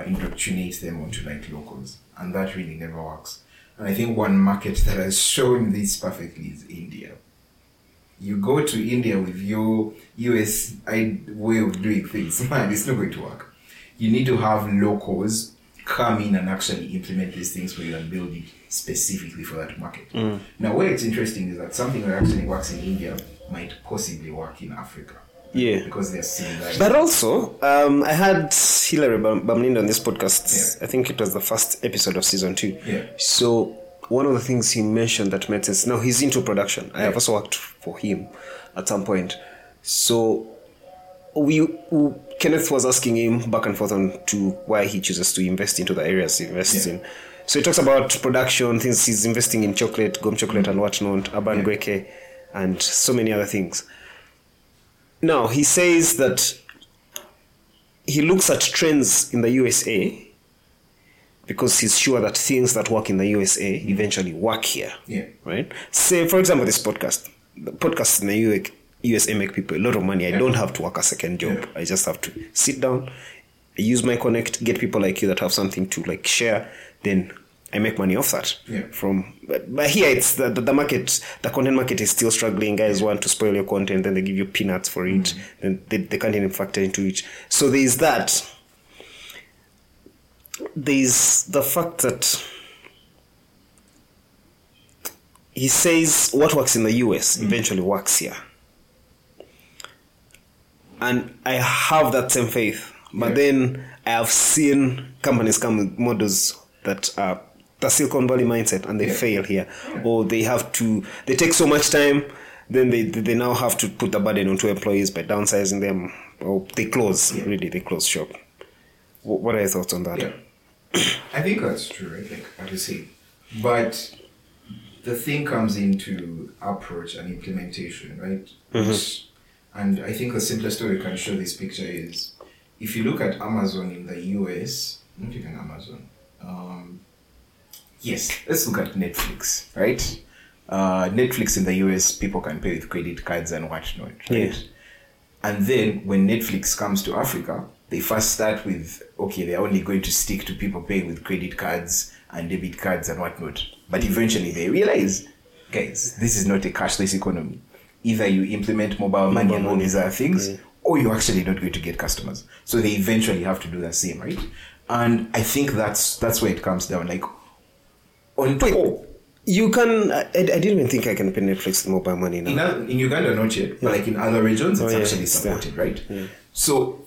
indoctrinate them onto like locals. And that really never works. And I think one market that has shown this perfectly is India. You go to India with your US way of doing things, man, it's not going to work. You need to have locals come in and actually implement these things for you and build it specifically for that market. Mm. Now, where it's interesting is that something that actually works in India might possibly work in Africa. Yeah. Because they're seeing that. But also, I had Hilary Bamlinda on this podcast. Yeah. I think it was the first episode of season 2. Yeah. So one of the things he mentioned that made sense. Now, he's into production. Yeah. I have also worked for him at some point. So Kenneth was asking him back and forth on to why he chooses to invest into the areas he invests, yeah, in. So he talks about production, things he's investing in chocolate, gum chocolate, mm-hmm, and whatnot, Urban, yeah, Gweke, and so many other things. Now, he says that he looks at trends in the USA because he's sure that things that work in the USA, mm-hmm, eventually work here. Yeah. Right? Say, for example, this podcast. The podcasts in the USA make people a lot of money. I, yeah, don't have to work a second job. Yeah. I just have to sit down, use my connect, get people like you that have something to like share. Then I make money off that. Yeah. But here it's the market, the content market is still struggling. Guys, yeah, want to spoil your content, then they give you peanuts for it, mm-hmm, then they can't even factor into it. So there's that. There's the fact that he says what works in the US, mm-hmm, eventually works here. And I have that same faith. But, yeah, then I have seen companies come with models that are the Silicon Valley mindset, and they, yeah, fail here. Yeah. Or they take so much time, then they now have to put the burden onto employees by downsizing them. Or they close, yeah, really, they close shop. What are your thoughts on that? Yeah. I think that's true, right? Like, obviously. But the thing comes into approach and implementation, right? Mm-hmm. And I think the simplest way we can show this picture is, if you look at Amazon in the US, not even Amazon. Yes, let's look at Netflix, right? Netflix in the US, people can pay with credit cards and whatnot, right? Yeah. And then when Netflix comes to Africa, they first start with, okay, they're only going to stick to people paying with credit cards and debit cards and whatnot. But eventually they realize, guys, this is not a cashless economy. Either you implement mobile money and all these other things, yeah, or you're actually not going to get customers. So they eventually have to do the same, right? And I think that's where it comes down. Like, on top, you can. I didn't even think I can pay Netflix with mobile money now. In Uganda, not yet, yeah, but like in other regions, it's actually supported, yeah, right? Yeah. So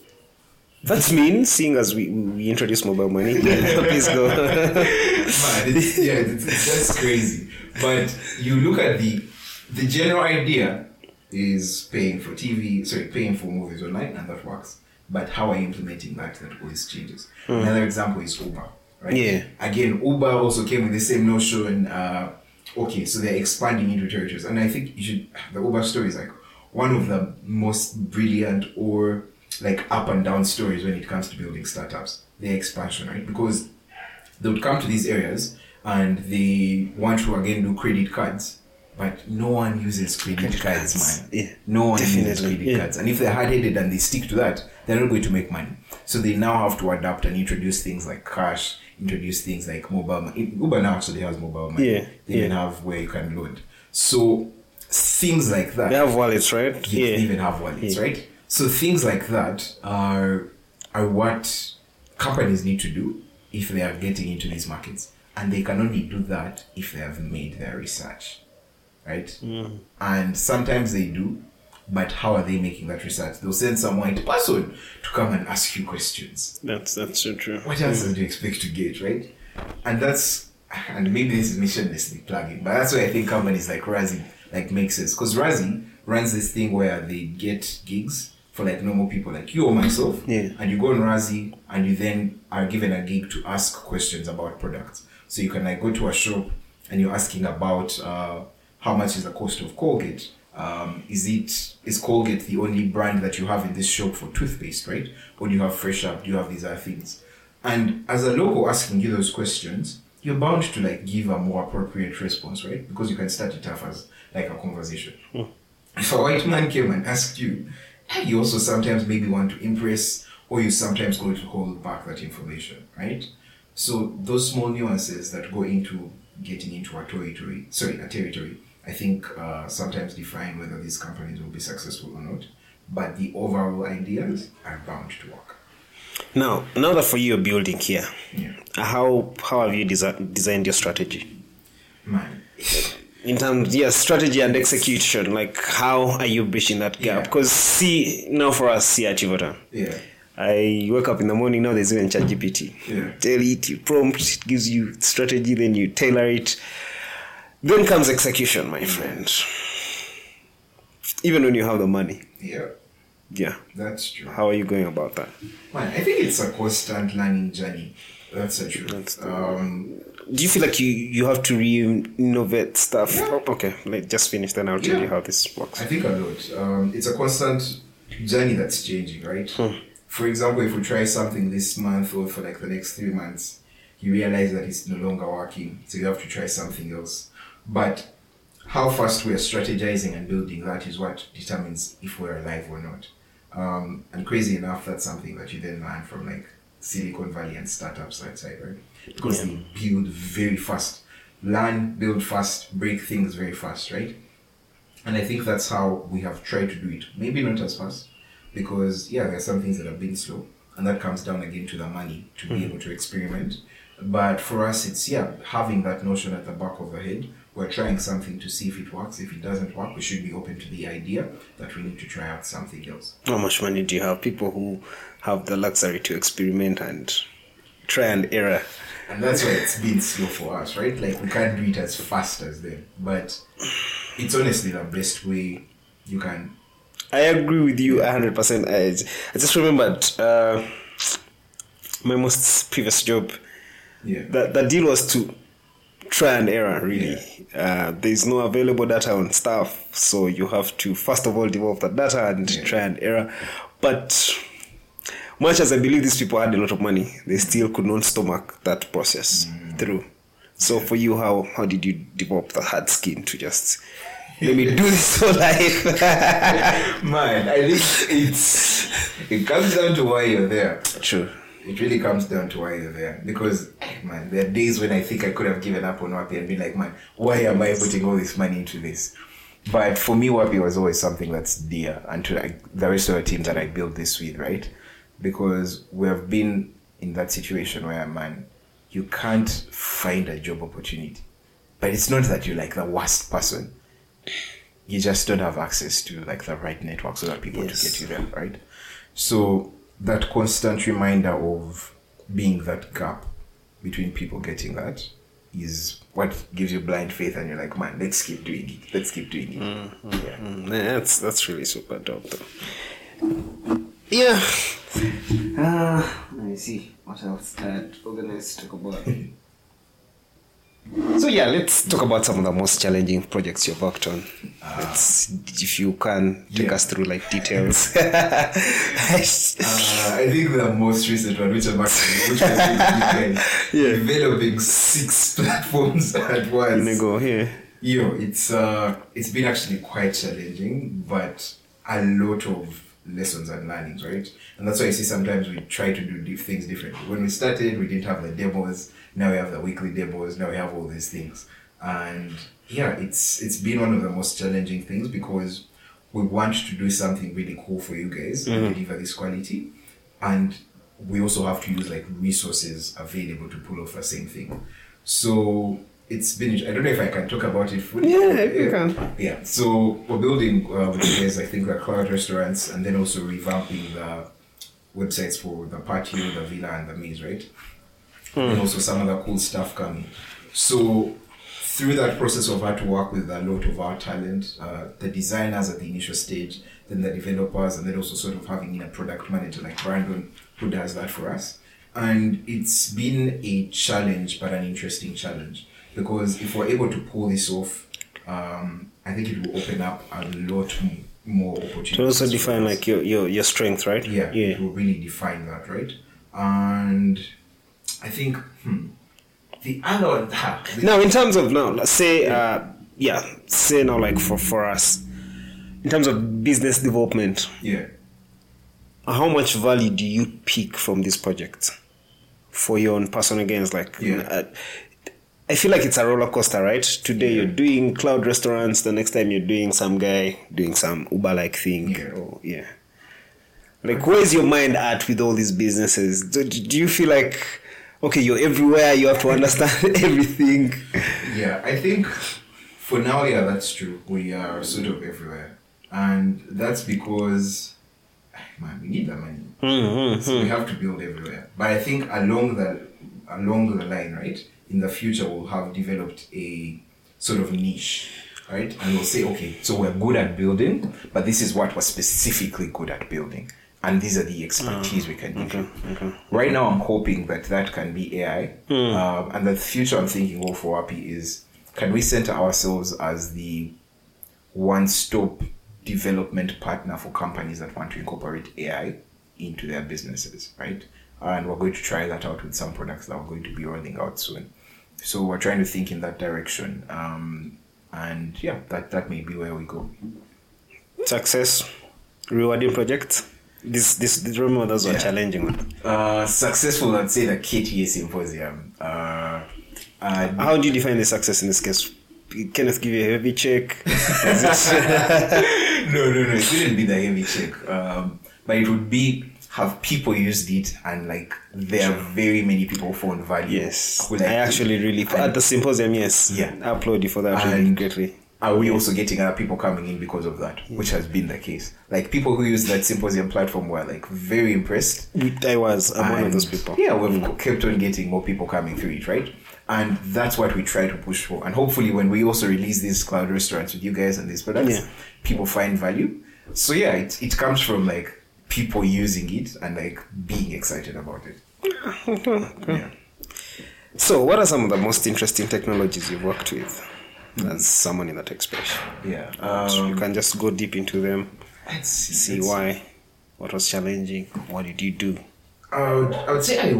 that's mean, seeing as we introduce mobile money. Please go. Man, it's just crazy. But you look at the general idea is paying for movies online, and that works. But how are you implementing that always changes. Mm. Another example is Uber, right? Yeah. Again, Uber also came with the same notion. So they're expanding into territories. And I think the Uber story is like one of the most brilliant or like up and down stories when it comes to building startups, their expansion, right? Because they would come to these areas and they want to again do credit cards. But no one uses credit cards, man. Yeah, no one uses credit, yeah, cards. And if they're hard-headed and they stick to that, they're not going to make money. So they now have to adapt and introduce things like cash, introduce things like mobile money. Uber now actually has mobile money. Yeah. They, yeah, even have where you can load. So things like that. They have wallets, right? Yes, yeah. They even have wallets, right? So things like that are what companies need to do if they are getting into these markets. And they can only do that if they have made their research, right? Mm. And sometimes they do, but how are they making that research? They'll send some white person to come and ask you questions. That's so true. What answers do you expect to get, right? And maybe this is missionlessly plugging, but that's why I think companies like Razi make sense. Because Razi runs this thing where they get gigs for normal people like you or myself, and you go on Razi and you then are given a gig to ask questions about products. So you can go to a shop and you're asking about how much is the cost of Colgate. Is Colgate the only brand that you have in this shop for toothpaste, right? Or do you have Fresh Up? Do you have these other things? And as a local asking you those questions, you're bound to give a more appropriate response, right? Because you can start it off as a conversation. Hmm. If a white man came and asked you, you also sometimes maybe want to impress, or you sometimes go to hold back that information, right? So those small nuances that go into getting into a territory, I think sometimes define whether these companies will be successful or not. But the overall ideas are bound to work. Now that for you are building here, how have you designed your strategy? Man. In terms of strategy and execution, how are you bridging that gap? Because now for us, Chivota. Yeah. I wake up in the morning, now there's even ChatGPT. Yeah. Tell it, you prompt, it gives you strategy, then you tailor it. Then comes execution, my friend. Even when you have the money. Yeah. Yeah. That's true. How are you going about that? Man, I think it's a constant learning journey. That's true. Do you feel you have to re-innovate stuff? Yeah. Okay, let's just finish, then I'll tell you how this works. I think a lot. It's a constant journey that's changing, right? Hmm. For example, if we try something this month or for the next 3 months, you realize that it's no longer working, so you have to try something else. But how fast we're strategizing and building that is what determines if we're alive or not. And crazy enough, that's something that you then learn from Silicon Valley and startups outside, right? Because they build very fast, learn, build fast, break things very fast, right? And I think that's how we have tried to do it. Maybe not as fast, because there are some things that have been slow, and that comes down again to the money to be able to experiment. But for us, it's having that notion at the back of the head. We're trying something to see if it works. If it doesn't work, we should be open to the idea that we need to try out something else. How much money do you have? People who have the luxury to experiment and try and error. And that's why it's been slow for us, right? We can't do it as fast as them. But it's honestly the best way you can. I agree with you 100%. I just remembered my most previous job. Yeah. The deal was to try and error, really. Yeah. There's no available data on stuff, so you have to, first of all, develop the data and try and error. But much as I believe these people had a lot of money, they still could not stomach that process through. So for you, how did you develop the hard skin to just... Let me do this whole life. Man, I think it comes down to why you're there. True. It really comes down to why you're there. Because, man, there are days when I think I could have given up on Waape and been man, why am I putting all this money into this? But for me, Waape was always something that's dear. And to the rest of the team that I built this with, right? Because we have been in that situation where, man, you can't find a job opportunity. But it's not that you're the worst person. You just don't have access to the right network so that people to get you there, right? So that constant reminder of being that gap between people getting that is what gives you blind faith, and you're man, let's keep doing it. Mm-hmm. Yeah. Mm-hmm. That's really super dope though. Yeah. Let me see what else that organized to talk about. So let's talk about some of the most challenging projects you've worked on. If you can take us through details. I think the most recent one, which I'm actually developing 6 platforms at once. It's been actually quite challenging, but a lot of lessons and learnings, right? And that's why you see sometimes we try to do things differently. When we started, we didn't have the demos. Now we have the weekly demos. Now we have all these things. And yeah, it's been one of the most challenging things because we want to do something really cool for you guys and deliver this quality. And we also have to use like resources available to pull off the same thing. So it's been, I don't know if I can talk about it fully. Yeah, you can. Yeah, so we're building with you guys, I think, the cloud restaurants and then also revamping the websites for the patio, the villa, and the maze, right? And also some other cool stuff coming. So through that process, we've had to work with a lot of our talent, the designers at the initial stage, then the developers, and then also sort of having in a product manager like Brandon, who does that for us. And it's been a challenge, but an interesting challenge, because if we're able to pull this off, I think it will open up a lot more opportunities. To also define like your strength, right? Yeah, it will really define that, right? And I think the other one. Now, in terms of now, let's say, say now, like for us, in terms of business development, yeah, how much value do you pick from this project for your own personal gains? Like, I feel like it's a roller coaster, right? Today you're doing cloud restaurants, the next time you're doing some guy doing some Uber-like thing. Yeah. Like, where's your mind at with all these businesses? Do you feel like, okay, you're everywhere, you have to understand everything? Yeah, I think for now, yeah, that's true. We are sort of everywhere. And that's because, man, we need the money. So we have to build everywhere. But I think along the line, right, in the future, we'll have developed a sort of niche, right? And we'll say, okay, so we're good at building, but this is what we're specifically good at building. And these are the expertise we can give you. Right now, I'm hoping that can be AI. And the future I'm thinking of for Waape is, can we center ourselves as the one-stop development partner for companies that want to incorporate AI into their businesses, right? And we're going to try that out with some products that we're going to be rolling out soon. So we're trying to think in that direction. And yeah, that may be where we go. Success, rewarding project. This remember those were challenging one. Successful, I'd say the KTA symposium. How do you define the success in this case? Kenneth give you a heavy check? No, it shouldn't be the heavy check. But it would be, have people used it and like there are very many people found value. Yes, I actually really at the symposium. Yes, yeah, I applaud you for that really greatly. Are we also getting other people coming in because of that, which has been the case? Like people who use that symposium platform were like very impressed. I'm one of those people. Yeah, we've kept on getting more people coming through it, right? And that's what we try to push for. And hopefully, when we also release these cloud restaurants with you guys and these products, people find value. So yeah, it comes from like people using it and like being excited about it. Yeah. So, what are some of the most interesting technologies you've worked with as someone in that space? Yeah, so you can just go deep into them. Let's see why. What was challenging? What did you do? I would say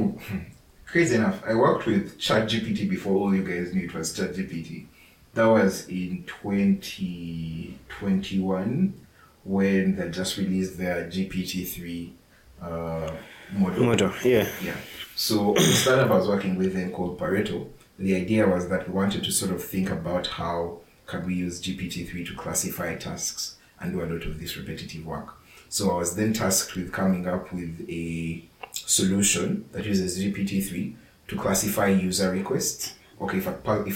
crazy enough, I worked with ChatGPT before all you guys knew it was ChatGPT. That was in 2021. When they just released their GPT-3 model. Yeah. So the startup I was working with them called Pareto, the idea was that we wanted to sort of think about how can we use GPT-3 to classify tasks and do a lot of this repetitive work. So I was then tasked with coming up with a solution that uses GPT-3 to classify user requests. Okay, if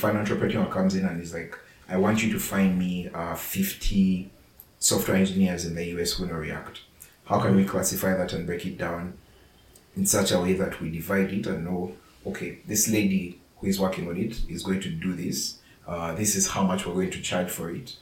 an entrepreneur comes in and is like, I want you to find me 50 software engineers in the US who know React. How can we classify that and break it down in such a way that we divide it and know, okay, this lady who is working on it is going to do this. This is how much we're going to charge for it.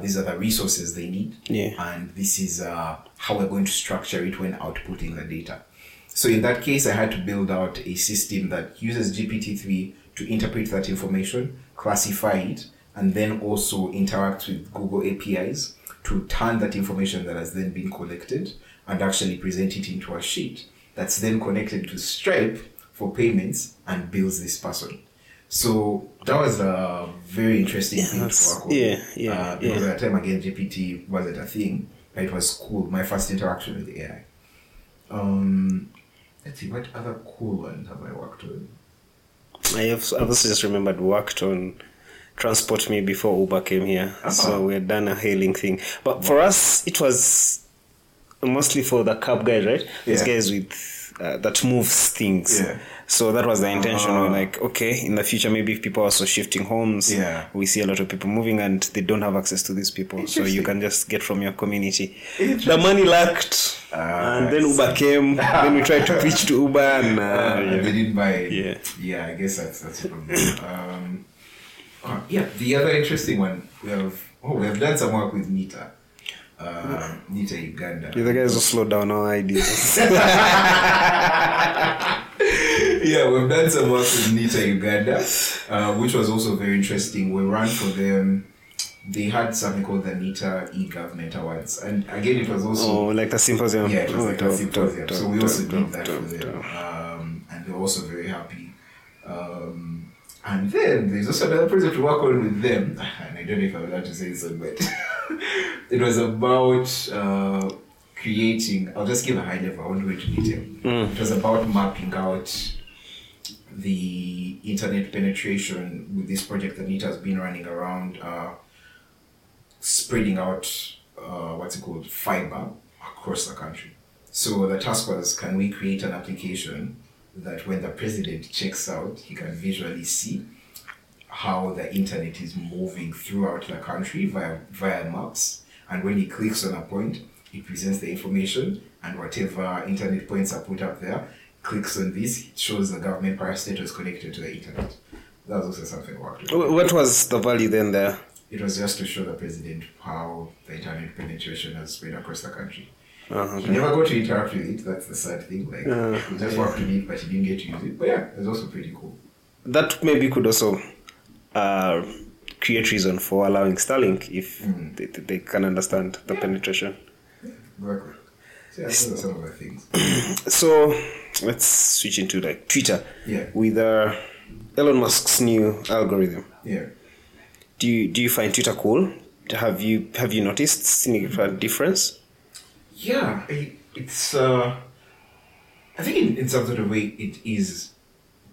These are the resources they need. And this is how we're going to structure it when outputting the data. So in that case, I had to build out a system that uses GPT-3 to interpret that information, classify it, and then also interacts with Google APIs to turn that information that has then been collected and actually present it into a sheet that's then connected to Stripe for payments and bills this person. So that was a very interesting thing to work on. Because at the time, again, GPT wasn't a thing, but it was cool. My first interaction with AI. Let's see, what other cool ones have I worked on? I have just remembered worked on transport me before Uber came here. Uh-huh. So we had done a hailing thing. But for us, it was mostly for the cab guys, right? These guys with that moves things. Yeah. So that was the intention. We're like, okay, in the future, maybe if people are also shifting homes, we see a lot of people moving and they don't have access to these people. So you can just get from your community. The money lacked. And then Uber came. Then we tried to pitch to Uber. And they didn't buy. Yeah, I guess that's a problem. The other interesting one, we have done some work with Nita. Nita Uganda. The guys will slow down our ideas. We've done some work with Nita Uganda, which was also very interesting. We ran for them. They had something called the Nita e-Government Awards. And again, it was also... like a symposium. Yeah, it was like a symposium. So we also did that for them. And they were also very happy. And then there's also another project to work on with them. And I don't know if I'm allowed to say this, but it was about... creating, I'll just give a high level, I won't go into detail. It was about mapping out the internet penetration with this project that Nita has been running around, spreading out, fiber across the country. So the task was, can we create an application that when the president checks out, he can visually see how the internet is moving throughout the country via maps. And when he clicks on a point, it presents the information, and whatever internet points are put up there, clicks on this, it shows the government power status connected to the internet. That was also something we worked with. What was the value then there? It was just to show the president how the internet penetration has spread across the country. Uh-huh. He never got to interact with it, that's the sad thing. Like, he just worked with it, but he didn't get to use it. But yeah, it was also pretty cool. That maybe could also... create reason for allowing Starlink if they can understand the penetration. Exactly. So, yeah, those are some of the things. So let's switch into like Twitter. Yeah. With Elon Musk's new algorithm. Yeah. Do you find Twitter cool? Have you noticed significant difference? Yeah, it's. I think in some sort of way it is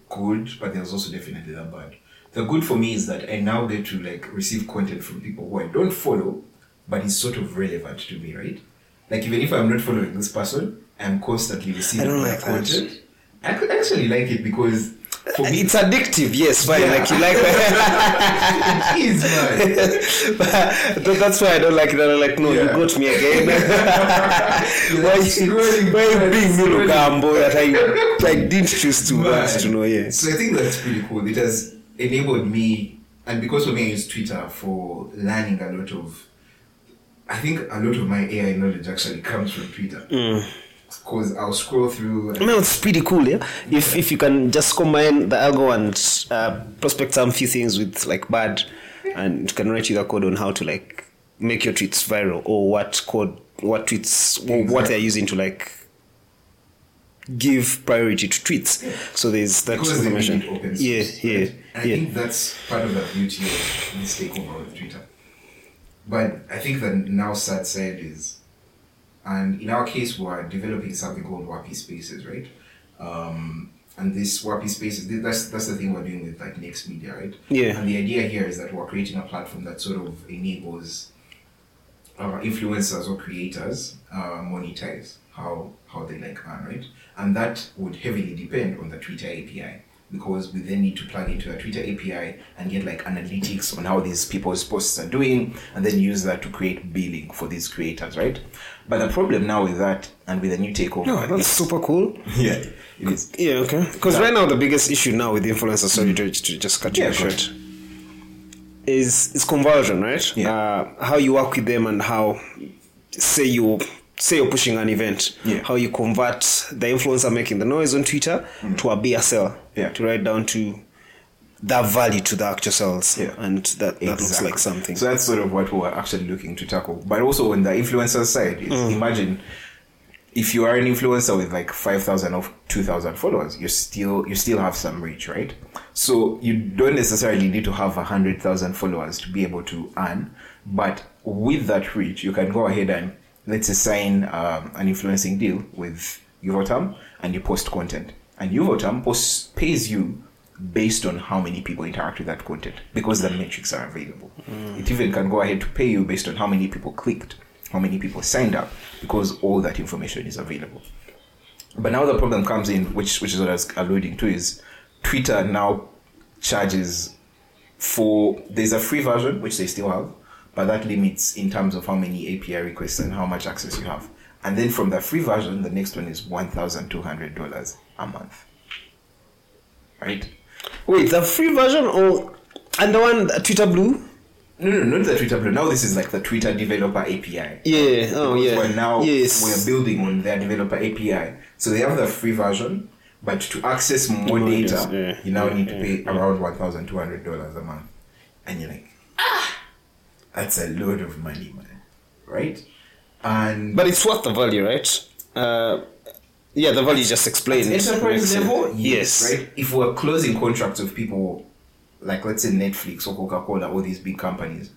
good, but there's also definitely the bad. The good for me is that I now get to like receive content from people who I don't follow, but it's sort of relevant to me, right? Like even if I'm not following this person, I'm constantly receiving content. I could actually like it because for me, it's addictive, yes, fine. Yeah. Like you like it is, man. But that's why I don't like it. I'm like, no, you got me again. Why you being me Lugambo that I didn't choose to want to know, So I think that's pretty cool. It has enabled me, and because for me I use Twitter for learning a lot of, I think a lot of my AI knowledge actually comes from Twitter. Because I'll scroll through. It's pretty cool, yeah? If you can just combine the algo and prospect some few things with like bad, and it can write you the code on how to like make your tweets viral or what they're using to like give priority to tweets. Yeah. So there's that information. I think that's part of the beauty of this takeover with Twitter. But I think the now sad side is, and in our case, we're developing something called Waape Spaces, right? And this Waape Spaces, that's the thing we're doing with like Next Media, right? Yeah. And the idea here is that we're creating a platform that sort of enables influencers or creators monetize how they like earn, right? And that would heavily depend on the Twitter API, because we then need to plug into a Twitter API and get like analytics on how these people's posts are doing, and then use that to create billing for these creators, right? But the problem now with that and with the new takeover... No, that's super cool. Yeah. It is. Yeah, okay. Because right now the biggest issue now with influencers, sorry to just cut you short, is conversion, right? Yeah. How you work with them and how, say you're pushing an event, how you convert the influencer making the noise on Twitter to a BSL, to write down to that value to the actual sales. Yeah. And that looks like something. So that's sort of what we're actually looking to tackle. But also on the influencer side, imagine if you are an influencer with like 5,000 or 2,000 followers, you still have some reach, right? So you don't necessarily need to have 100,000 followers to be able to earn. But with that reach, you can go ahead and let's assign an influencing deal with Uvotam, and you post content. And Uvotam pays you based on how many people interact with that content, because the metrics are available. It even can go ahead to pay you based on how many people clicked, how many people signed up, because all that information is available. But now the problem comes in, which is what I was alluding to, is Twitter now charges for, there's a free version, which they still have, but that limits in terms of how many API requests and how much access you have. And then from the free version, the next one is $1,200 a month. Right? Wait, the free version or and the one, Twitter Blue? No, not the Twitter Blue. Now this is like the Twitter Developer API. Yeah, oh because yeah. We're now, yes. We're building on their Developer API. So they have the free version, but to access more data, you now need to pay around $1,200 a month. And you're like, that's a load of money, man. Right? But it's worth the value, right? Yeah, the value just explained. Enterprise level? Yes. Right? If we're closing contracts with people, like let's say Netflix or Coca-Cola, all these big companies,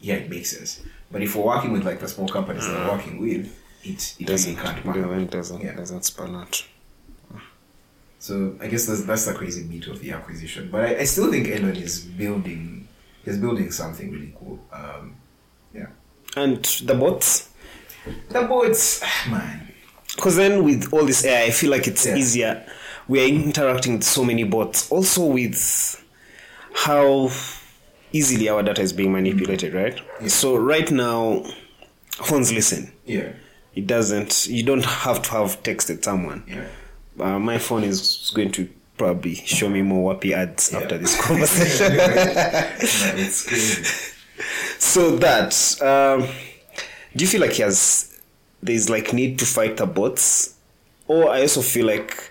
yeah, it makes sense. But if we're working with like the small companies that we're working with, it doesn't really can't pan out. It doesn't span out. So I guess that's the crazy meat of the acquisition. But I still think Elon is building something really cool. Yeah. And the bots? The bots, man. Because then with all this AI, I feel like it's easier. We are interacting with so many bots. Also with how easily our data is being manipulated, right? Yeah. So right now, phones listen. Yeah. It doesn't. You don't have to have texted someone. Yeah. My phone is going to probably show me more Waape ads after this conversation. Man, it's crazy. So that... do you feel like there's like need to fight the bots? Or I also feel like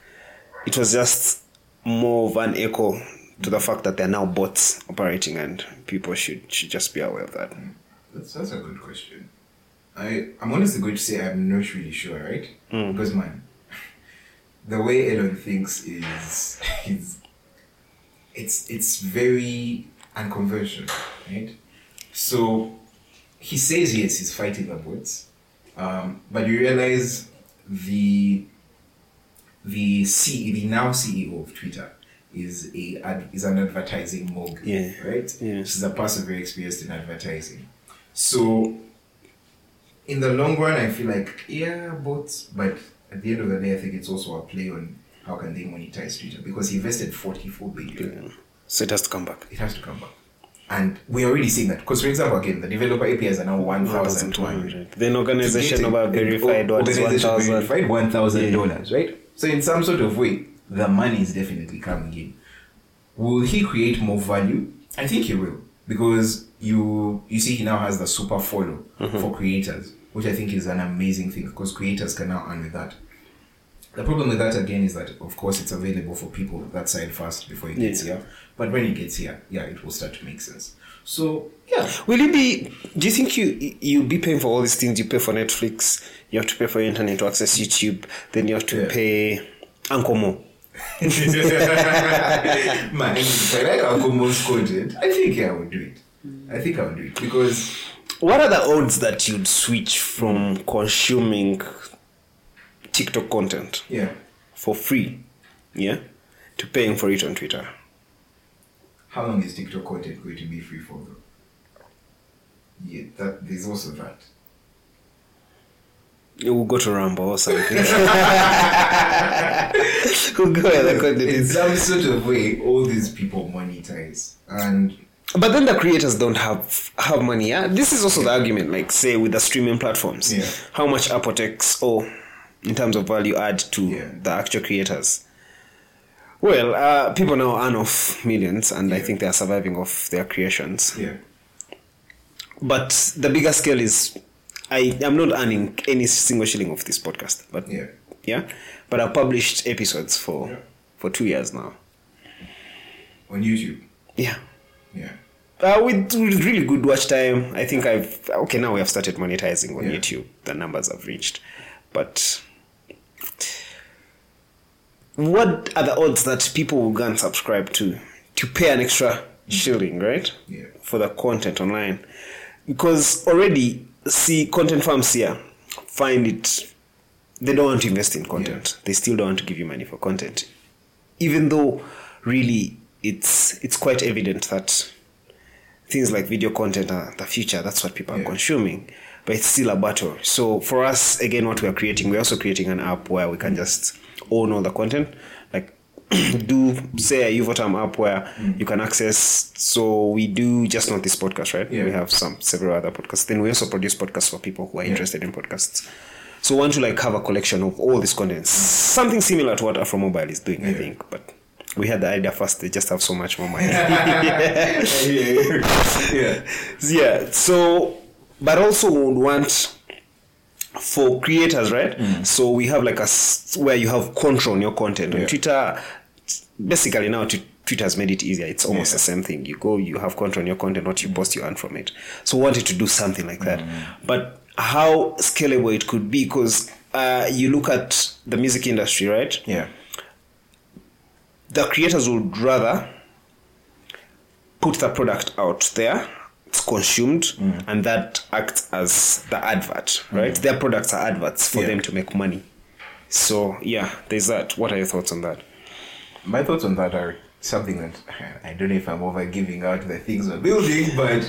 it was just more of an echo to the fact that there are now bots operating and people should just be aware of that. That's a good question. I'm honestly going to say I'm not really sure, right? Because man, the way Elon thinks is it's very unconventional, right? So he says, yes, he's fighting the bots, but you realize the now CEO of Twitter is an advertising mogul, right? Yeah. She's a person very experienced in advertising. So in the long run, I feel like, bots, but at the end of the day, I think it's also a play on how can they monetize Twitter, because he invested $44 billion. Yeah. So it has to come back. And we're already seeing that. Because, for example, again, the developer APIs are now 1,200. Then organization of a verified one is $1,000, right? So in some sort of way, the money is definitely coming in. Will he create more value? I think he will. Because you see he now has the super follow for creators, which I think is an amazing thing, because creators can now earn with that. The problem with that, again, is that, of course, it's available for people that side first before it gets here. But when it gets here, it will start to make sense. So, Will it be... Do you think you'll be paying for all these things? You pay for Netflix, you have to pay for internet to access YouTube, then you have to pay Uncle Mo. Man, if I like Uncle Mo's content, I think I would do it. Because... What are the odds that you'd switch from consuming... TikTok content for free to paying for it on Twitter? How long is TikTok content going to be free for though? There's also that. We'll go to Rumble or something. We'll go where the content is. In some sort of way, all these people monetize. But then the creators don't have money. This is also the argument, like say with the streaming platforms. Yeah. How much Apple takes in terms of value add to the actual creators. Well, people now earn off millions, and I think they are surviving off their creations. Yeah. But the bigger scale is, I'm not earning any single shilling off this podcast. But but I've published episodes for 2 years now. On YouTube? Yeah. Yeah. With really good watch time, I think now we have started monetizing on YouTube. The numbers I've reached. But... what are the odds that people will go and subscribe to pay an extra shilling, right? Yeah. For the content online. Because already, content farms here find it... They don't want to invest in content. Yeah. They still don't want to give you money for content. Even though, really, it's quite evident that things like video content are the future. That's what people are consuming. But it's still a battle. So for us, again, what we're creating, we're also creating an app where we can just own all the content. Like, do, say, a Uvotam app where you can access. So we do just not this podcast, right? Yeah. We have several other podcasts. Then we also produce podcasts for people who are interested in podcasts. So want to like have a collection of all this content. Something similar to what Afro Mobile is doing, I think. But we had the idea first. They just have so much more money. So... But also would want for creators, right? So we have like where you have control on your content. On Twitter, basically now Twitter has made it easier. It's almost the same thing. You go, you have control on your content, what you post, you earn from it. So we wanted to do something like that. But how scalable it could be, because you look at the music industry, right? Yeah. The creators would rather put the product out there. It's consumed and that acts as the advert, right? Their products are adverts for them to make money. So there's that. What are your thoughts on that? My thoughts on that are something that I don't know if I'm over giving out the things we're building, but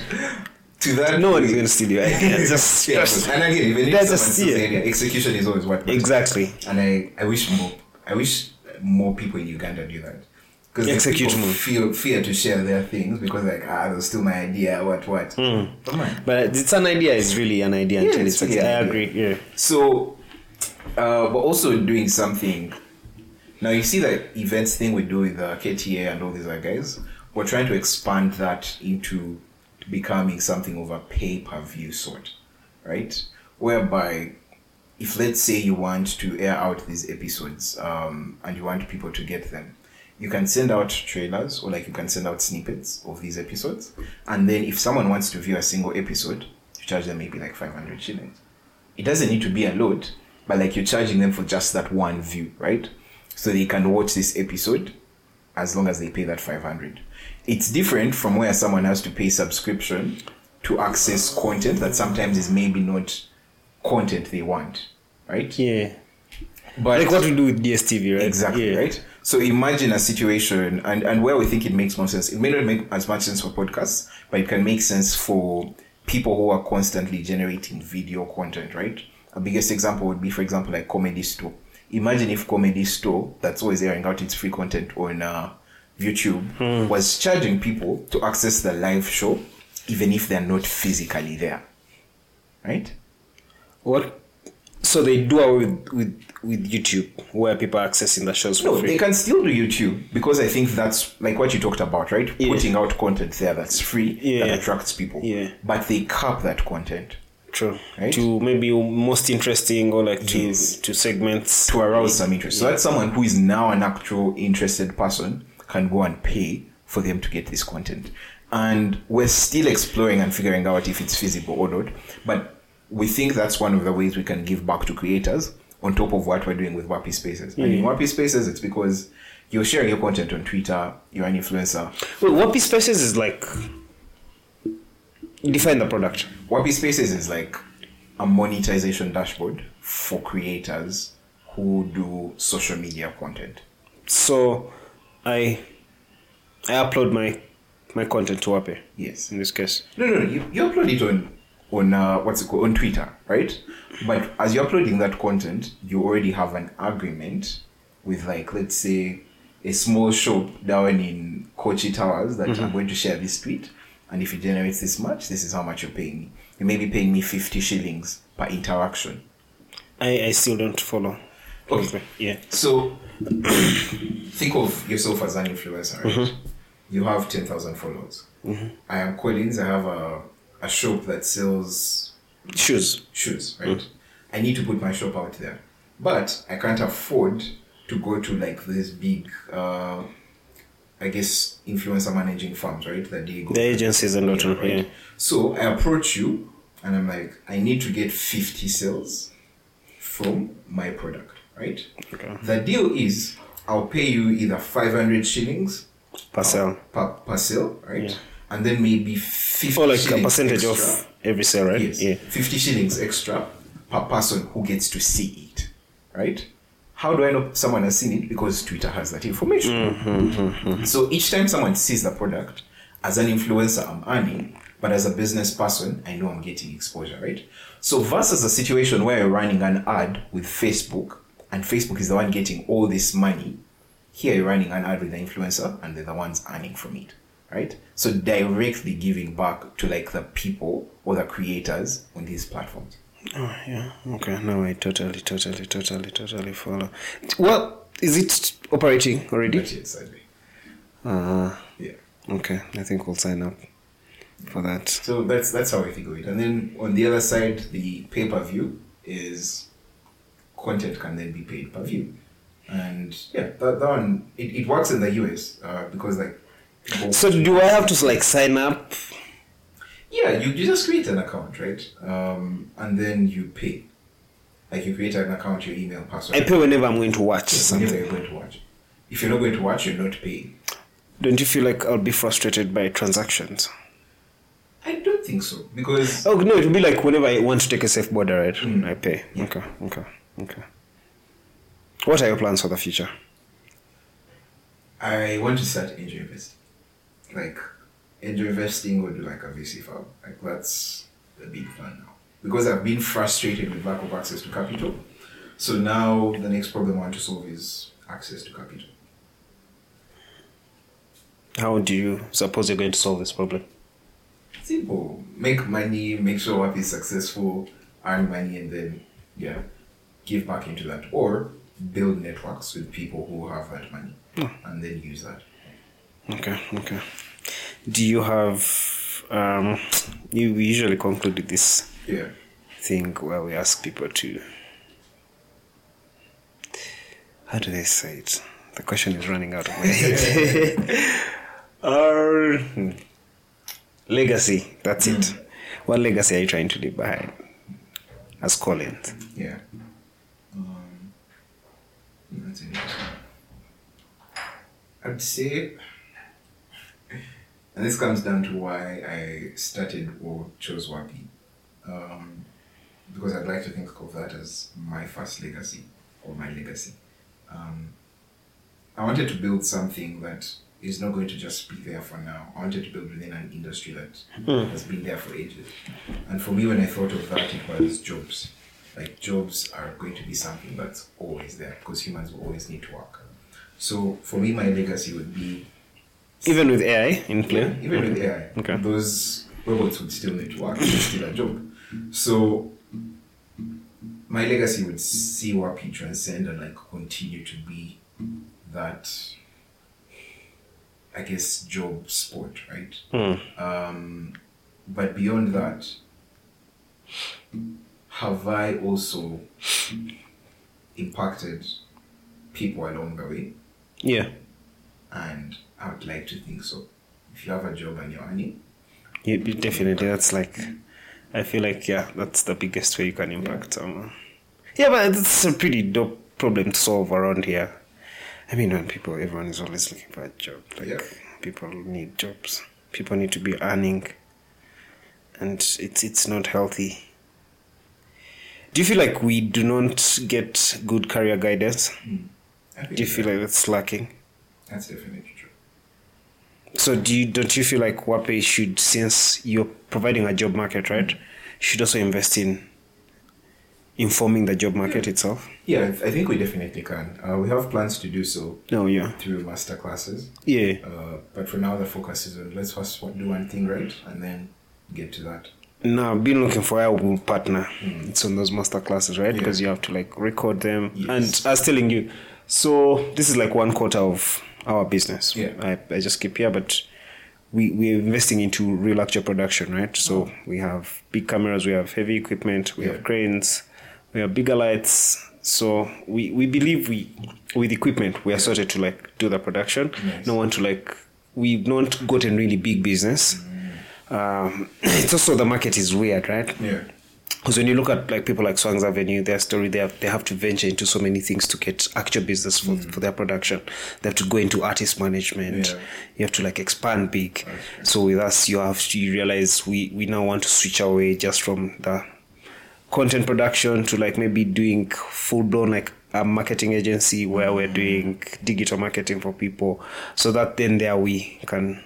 to that no one is going to steal your idea. Just and again, even if someone steals the idea, execution is always what matters. Exactly. And I wish more people in Uganda do that. Because people fear to share their things because like, that was still my idea, what. But it's an idea, it's really an idea until it's really an idea. I agree, So, but also doing something. Now you see that events thing we do with KTA and all these other guys, we're trying to expand that into becoming something of a pay-per-view sort, right? Whereby if let's say you want to air out these episodes and you want people to get them, you can send out trailers or like you can send out snippets of these episodes. And then if someone wants to view a single episode, you charge them maybe like 500 shillings. It doesn't need to be a load, but like you're charging them for just that one view, right? So they can watch this episode as long as they pay that 500. It's different from where someone has to pay subscription to access content that sometimes is maybe not content they want, right? Yeah. But like what we do with DSTV, right? Exactly, right? So imagine a situation, and where we think it makes more sense. It may not make as much sense for podcasts, but it can make sense for people who are constantly generating video content, right? A biggest example would be, for example, like Comedy Store. Imagine if Comedy Store, that's always airing out its free content on YouTube, was charging people to access the live show, even if they're not physically there, right? What? So they do away with YouTube, where people are accessing the shows for free. No, they can still do YouTube, because I think that's like what you talked about, right? Yeah. Putting out content there that's free, that attracts people. Yeah. But they cap that content. True. Right? To maybe most interesting or like to segments. To arouse some interest. So that someone who is now an actual interested person can go and pay for them to get this content. And we're still exploring and figuring out if it's feasible or not. But we think that's one of the ways we can give back to creators on top of what we're doing with Waape Spaces. And in Waape Spaces, it's because you're sharing your content on Twitter, you're an influencer. Well, Waape Spaces is like... Define the product. Waape Spaces is like a monetization dashboard for creators who do social media content. So I upload my content to Waape. Yes. In this case. No, you upload it on Twitter, right? But as you're uploading that content, you already have an agreement with, like, let's say, a small shop down in Kochi Towers that I'm going to share this tweet, and if it generates this much, this is how much you're paying me. You may be paying me 50 shillings per interaction. I still don't follow. Okay. Yeah. So think of yourself as an influencer, right? You have 10,000 followers. I am Collins. I have a shop that sells shoes, right? I need to put my shop out there, but I can't afford to go to like this big, I guess, influencer managing firms, right? That they go. The agencies and whatnot, right? Yeah. So I approach you, and I'm like, I need to get 50 sales from my product, right? Okay. The deal is, I'll pay you either 500 shillings per sale, right? Yeah. And then maybe 50 or like a percentage extra of every sale, right? Yes. Yeah. 50 shillings extra per person who gets to see it, right? How do I know someone has seen it? Because Twitter has that information. So each time someone sees the product, as an influencer, I'm earning, but as a business person, I know I'm getting exposure, right? So versus a situation where you're running an ad with Facebook, and Facebook is the one getting all this money. Here you're running an ad with the influencer, and they're the ones earning from it, right? So directly giving back to like the people or the creators on these platforms. Oh, yeah. Okay. No, I totally follow. Well, is it operating already? Not yet, sadly. Yeah. Okay. I think we'll sign up for that. So that's how I think of it. And then on the other side, the pay-per-view is content can then be paid per view. And yeah, that one, it works in the US because like... So do I have to like sign up? Yeah, you just create an account, right? And then you pay. Like you create an account, your email, password. I pay whenever I'm going to watch something. Whenever you're going to watch. If you're not going to watch, you're not paying. Don't you feel like I'll be frustrated by transactions? I don't think so, because... Oh, no, it'll be like whenever I want to take a safe border, right? Mm-hmm. I pay. Yeah. Okay. What are your plans for the future? I want to start angel investing. Like... angel investing would do like a VC firm. Like that's the big plan now. Because I've been frustrated with lack of access to capital. So now the next problem I want to solve is access to capital. How do you suppose you're going to solve this problem? Simple. Make money, make sure Waape is successful, earn money, and then give back into that. Or build networks with people who have that money and then use that. Okay. Do you have, you usually conclude with this thing where we ask people to, how do they say it? The question is running out of my head. Our legacy, that's it. What legacy are you trying to leave behind as Collins? Yeah. That's interesting. I'd say... And this comes down to why I started or chose Waape. Because I'd like to think of that as my first legacy or my legacy. I wanted to build something that is not going to just be there for now. I wanted to build within an industry that has been there for ages. And for me, when I thought of that, it was jobs. Like jobs are going to be something that's always there because humans will always need to work. So for me, my legacy would be even with AI in play? Yeah, even with AI. Okay. Those robots would still need to work. It's still a job. So my legacy would see Waape transcend and like continue to be that, I guess, job sport, right? But beyond that, have I also impacted people along the way? Yeah. And I would like to think so. If you have a job and you're earning, definitely. That's like, I feel like that's the biggest way you can impact someone. Yeah, but it's a pretty dope problem to solve around here. I mean, when everyone is always looking for a job. Like people need jobs. People need to be earning, and it's not healthy. Do you feel like we do not get good career guidance? Do you feel like that's lacking? That's definitely true. So don't you feel like Waape should, since you're providing a job market, right, should also invest in informing the job market itself? Yeah, I think we definitely can. We have plans to do so through master classes. Yeah. But for now, the focus is on let's first do one thing right and then get to that. No, I've been looking for a partner. It's on those master classes, right? Because you have to like record them. Yes. And I was telling you, so this is like 1/4 of our business. Yeah. I just keep here, but we're investing into real actual production, right? So we have big cameras, we have heavy equipment, we have cranes, we have bigger lights. So we believe with equipment, we are sorted to like do the production. Nice. No one to like, we've not gotten really big business. It's also the market is weird, right? Yeah. Because when you look at like people like Swangs Avenue, their story, they have to venture into so many things to get actual business for their production. They have to go into artist management. Yeah. You have to like expand big. Okay. So with us, you realize we now want to switch away just from the content production to like maybe doing full blown like a marketing agency where we're doing digital marketing for people, so that then there we can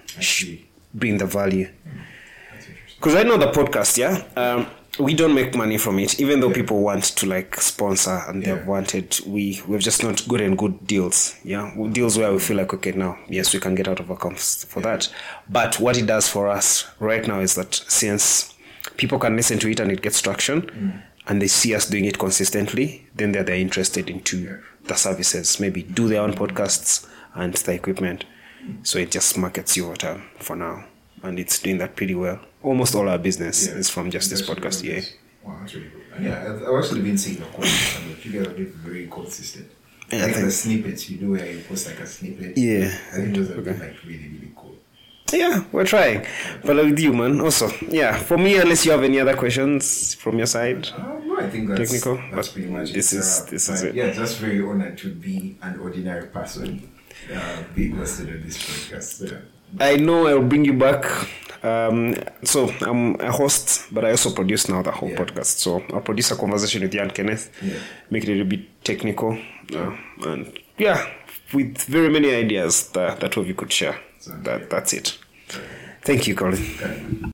bring the value. Because I know the podcast, we don't make money from it, even though people want to like sponsor and they've wanted, we've just not gotten good deals. Yeah. Deals where we feel like, okay, now, yes, we can get out of our comps for that. But what it does for us right now is that since people can listen to it and it gets traction and they see us doing it consistently, then they're interested into the services, maybe do their own podcasts and the equipment. So it just markets your time for now. And it's doing that pretty well. Almost all our business is from just this podcast. Yeah. Wow, that's really good. I've actually been seeing your content. I mean, you guys are very consistent. Yeah, like the snippets, you do where you post like a snippet. Yeah. I think those are like really, really cool. Yeah, we're trying. But with you, man, also. Yeah, for me, unless you have any other questions from your side. No, I think that's pretty much this is it. Yeah, just very honored to be an ordinary person being hosted on this podcast. Yeah. I know I'll bring you back. So I'm a host, but I also produce now the whole podcast. So I'll produce a conversation with you and Kenneth, make it a little bit technical, and with very many ideas that we could share. That's it. Thank you, Colin. Okay.